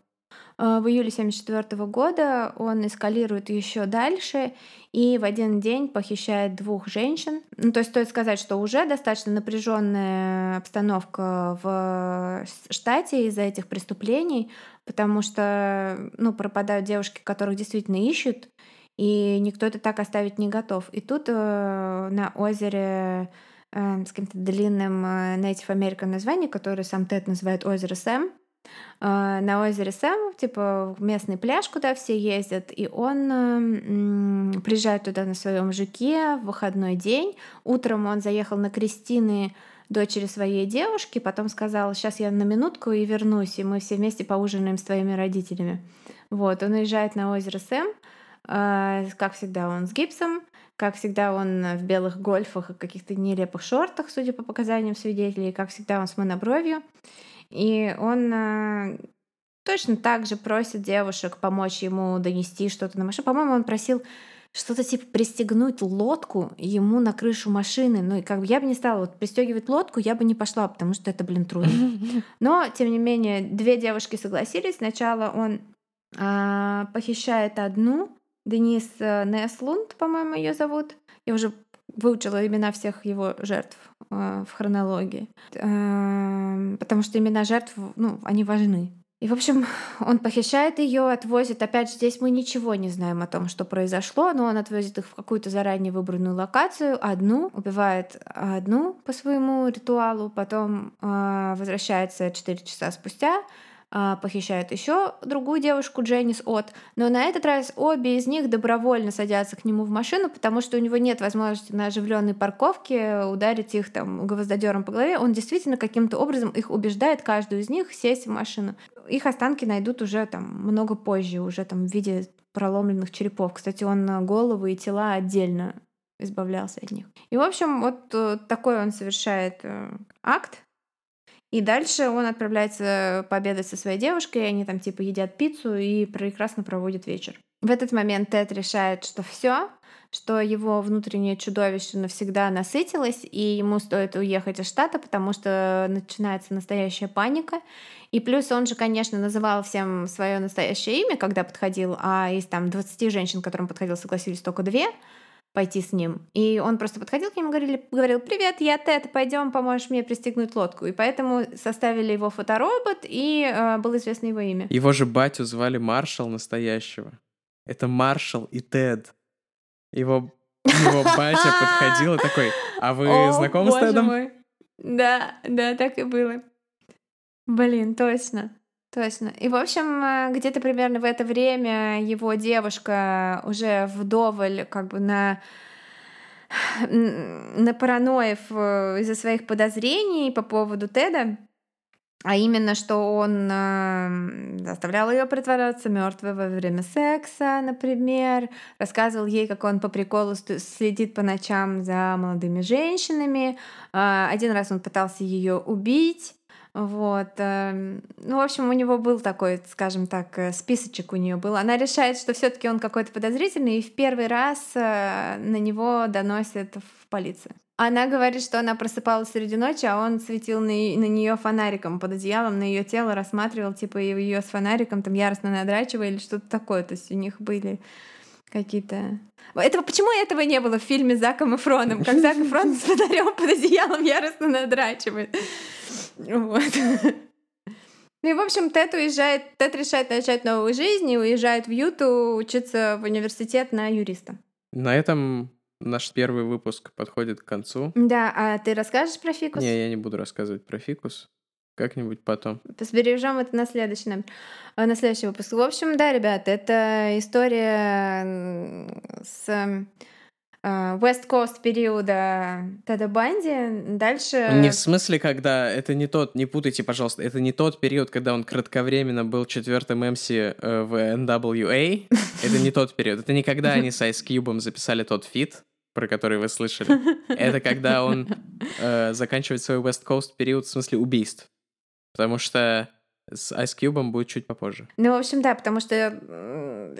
В июле тысяча девятьсот семьдесят четвёртого года он эскалирует еще дальше и в один день похищает двух женщин. Ну, то есть стоит сказать, что уже достаточно напряженная обстановка в штате из-за этих преступлений, потому что, ну, пропадают девушки, которых действительно ищут, и никто это так оставить не готов. И тут э, на озере с каким-то длинным Native American названием, которое сам Тед называет «Озеро Сэм». На озере Сэм, типа, местный пляж, куда все ездят, и он м-м, приезжает туда на своем жуке в выходной день. Утром он заехал на Кристины, дочери своей девушки, потом сказал: «Сейчас я на минутку и вернусь, и мы все вместе поужинаем с твоими родителями». Вот, он уезжает на озеро Сэм, э- как всегда, он с гипсом, как всегда, он в белых гольфах и каких-то нелепых шортах, судя по показаниям свидетелей. Как всегда, он с монобровью. И он точно так же просит девушек помочь ему донести что-то на машину. По-моему, он просил что-то типа пристегнуть лодку ему на крышу машины. Ну и как бы я бы не стала вот пристегивать лодку, я бы не пошла, потому что это, блин, трудно. Но, тем не менее, две девушки согласились. Сначала он а, похищает одну, Дениз Нэслунд, по-моему, ее зовут. Я уже выучила имена всех его жертв а, в хронологии, а, потому что имена жертв, ну, они важны. И, в общем, он похищает ее, отвозит. Опять же, здесь мы ничего не знаем о том, что произошло, но он отвозит их в какую-то заранее выбранную локацию, одну, убивает одну по своему ритуалу, потом э, возвращается четыре часа спустя, э, похищает еще другую девушку, Дженис Отт. Но на этот раз обе из них добровольно садятся к нему в машину, потому что у него нет возможности на оживленной парковке ударить их там гвоздодером по голове. Он действительно каким-то образом их убеждает, каждую из них, сесть в машину. Их останки найдут уже там много позже, уже там в виде проломленных черепов. Кстати, он головы и тела отдельно избавлялся от них. И, в общем, вот такой он совершает акт. И дальше он отправляется пообедать со своей девушкой, и они там типа едят пиццу и прекрасно проводят вечер. В этот момент Тед решает, что все, что его внутреннее чудовище навсегда насытилось, и ему стоит уехать из штата, потому что начинается настоящая паника. И плюс он же, конечно, называл всем свое настоящее имя, когда подходил, а из там двадцати женщин, к которым подходил, согласились только две пойти с ним. И он просто подходил к ним и говорили, говорил: «Привет, я Тед, пойдем, поможешь мне пристегнуть лодку». И поэтому составили его фоторобот, и э, было известно его имя. Его же батю звали Маршал настоящего. Это Маршал и Тед. Его, его батя подходил и такой: «А вы О, знакомы с Тедом?» Мой. Да, да, так и было. Блин, точно, точно. И, в общем, где-то примерно в это время его девушка уже вдоволь как бы на... на параноев из-за своих подозрений по поводу Теда, а именно, что он э, заставлял ее притворяться мертвой во время секса, например, рассказывал ей, как он по приколу следит по ночам за молодыми женщинами. Э, один раз он пытался ее убить. Вот. Э, ну, в общем, у него был такой, скажем так, списочек у нее был. Она решает, что все-таки он какой-то подозрительный, и в первый раз э, на него доносят в полицию. Она говорит, что она просыпалась среди ночи, а он светил на, на нее фонариком под одеялом, на ее тело рассматривал, типа ее с фонариком там яростно надрачивая или что-то такое. То есть у них были какие-то... Этого, почему этого не было в фильме с Заком Эфроном? Как Зак Эфрон с фонарем под одеялом яростно надрачивает. Вот. Ну и, в общем, Тед уезжает, Тед решает начать новую жизнь и уезжает в Юту учиться в университет на юриста. На этом... Наш первый выпуск подходит к концу. Да, а ты расскажешь про фикус? Не, я не буду рассказывать про фикус. Как-нибудь потом. Сбережем это на следующий, номер, на следующий выпуск. В общем, да, ребята, это история с West Coast периода Теда Банди. Дальше... Не в смысле, когда... Это не тот... Не путайте, пожалуйста. Это не тот период, когда он кратковременно был четвертым эм си в эн дабл ю эй. Это не тот период. Это не когда они с Ice Cube записали тот фит, про который вы слышали. Это когда он э, заканчивает свой West Coast период в смысле убийств. Потому что с Ice Cube будет чуть попозже. Ну, в общем, да, потому что я,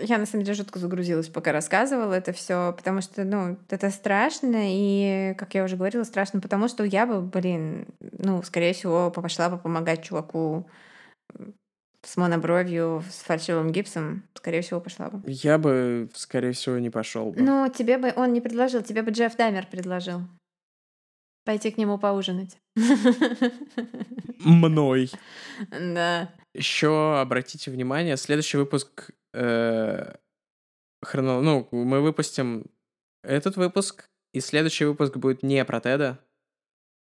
я на самом деле жутко загрузилась, пока рассказывала это все, потому что, ну, это страшно, и, как я уже говорила, страшно, потому что я бы, блин, ну, скорее всего, пошла бы помогать чуваку с монобровью, с фальшивым гипсом, скорее всего, пошла бы. Я бы, скорее всего, не пошел бы. Ну, тебе бы он не предложил, тебе бы Джефф Дамер предложил пойти к нему поужинать. Мной. Да. Еще обратите внимание, следующий выпуск... Э, хроно... Ну, мы выпустим этот выпуск, и следующий выпуск будет не про Теда.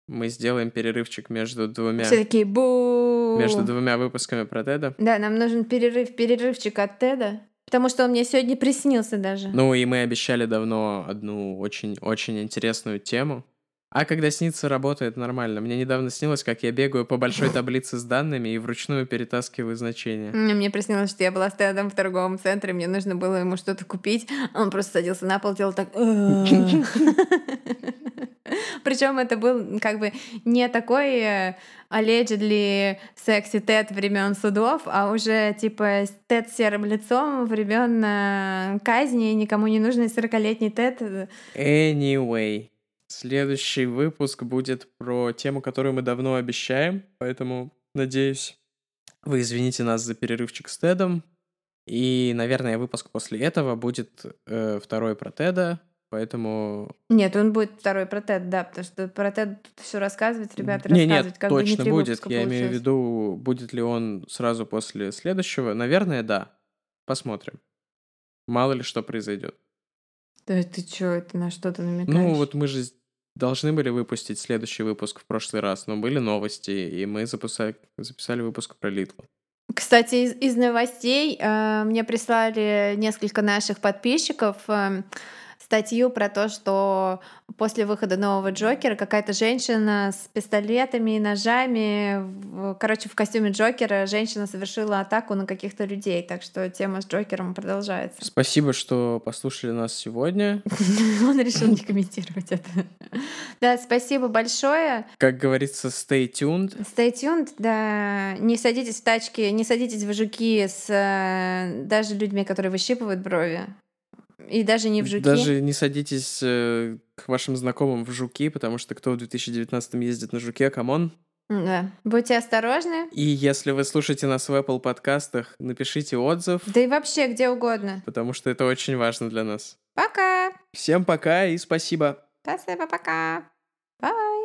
Мы сделаем перерывчик между двумя... Все такие бу Между двумя выпусками про Теда. Да, нам нужен перерыв, перерывчик от Теда, потому что он мне сегодня приснился даже. Ну, и мы обещали давно одну очень-очень интересную тему. А когда снится, работает нормально. Мне недавно снилось, как я бегаю по большой таблице с данными и вручную перетаскиваю значения. Мне приснилось, что я была с Тедом в торговом центре, мне нужно было ему что-то купить, он просто садился на пол, делал так... Причем это был как бы не такой allegedly sexy Тед времен судов, а уже типа Тед с серым лицом времен казни, никому не нужный сорокалетний Тед. Anyway, следующий выпуск будет про тему, которую мы давно обещаем, поэтому, надеюсь, вы извините нас за перерывчик с Тедом. И, наверное, выпуск после этого будет э, второй про Теда, поэтому... Нет, он будет второй про Тед, да, потому что про Тед все рассказывать, ребята не, рассказывать. Нет, как точно бы не будет, я получилось. Имею в виду, будет ли он сразу после следующего. Наверное, да. Посмотрим. Мало ли что произойдет. Да ты чё, это на что-то намекаешь? Ну вот мы же должны были выпустить следующий выпуск в прошлый раз, но были новости, и мы записали, записали выпуск про Литлу. Кстати, из, из новостей э, мне прислали несколько наших подписчиков э, статью про то, что после выхода нового Джокера какая-то женщина с пистолетами и ножами, в, короче, в костюме Джокера женщина совершила атаку на каких-то людей, так что тема с Джокером продолжается. Спасибо, что послушали нас сегодня. Он решил не комментировать это. Да, спасибо большое. Как говорится, stay tuned. Stay tuned, да. Не садитесь в тачки, не садитесь в жуки с даже людьми, которые выщипывают брови. И даже не в жуки. Даже не садитесь э, к вашим знакомым в жуки, потому что кто в две тысячи девятнадцатом ездит на жуке, камон. Да, будьте осторожны. И если вы слушаете нас в Apple подкастах, напишите отзыв. Да и вообще где угодно. Потому что это очень важно для нас. Пока! Всем пока и спасибо. Спасибо, пока. Bye.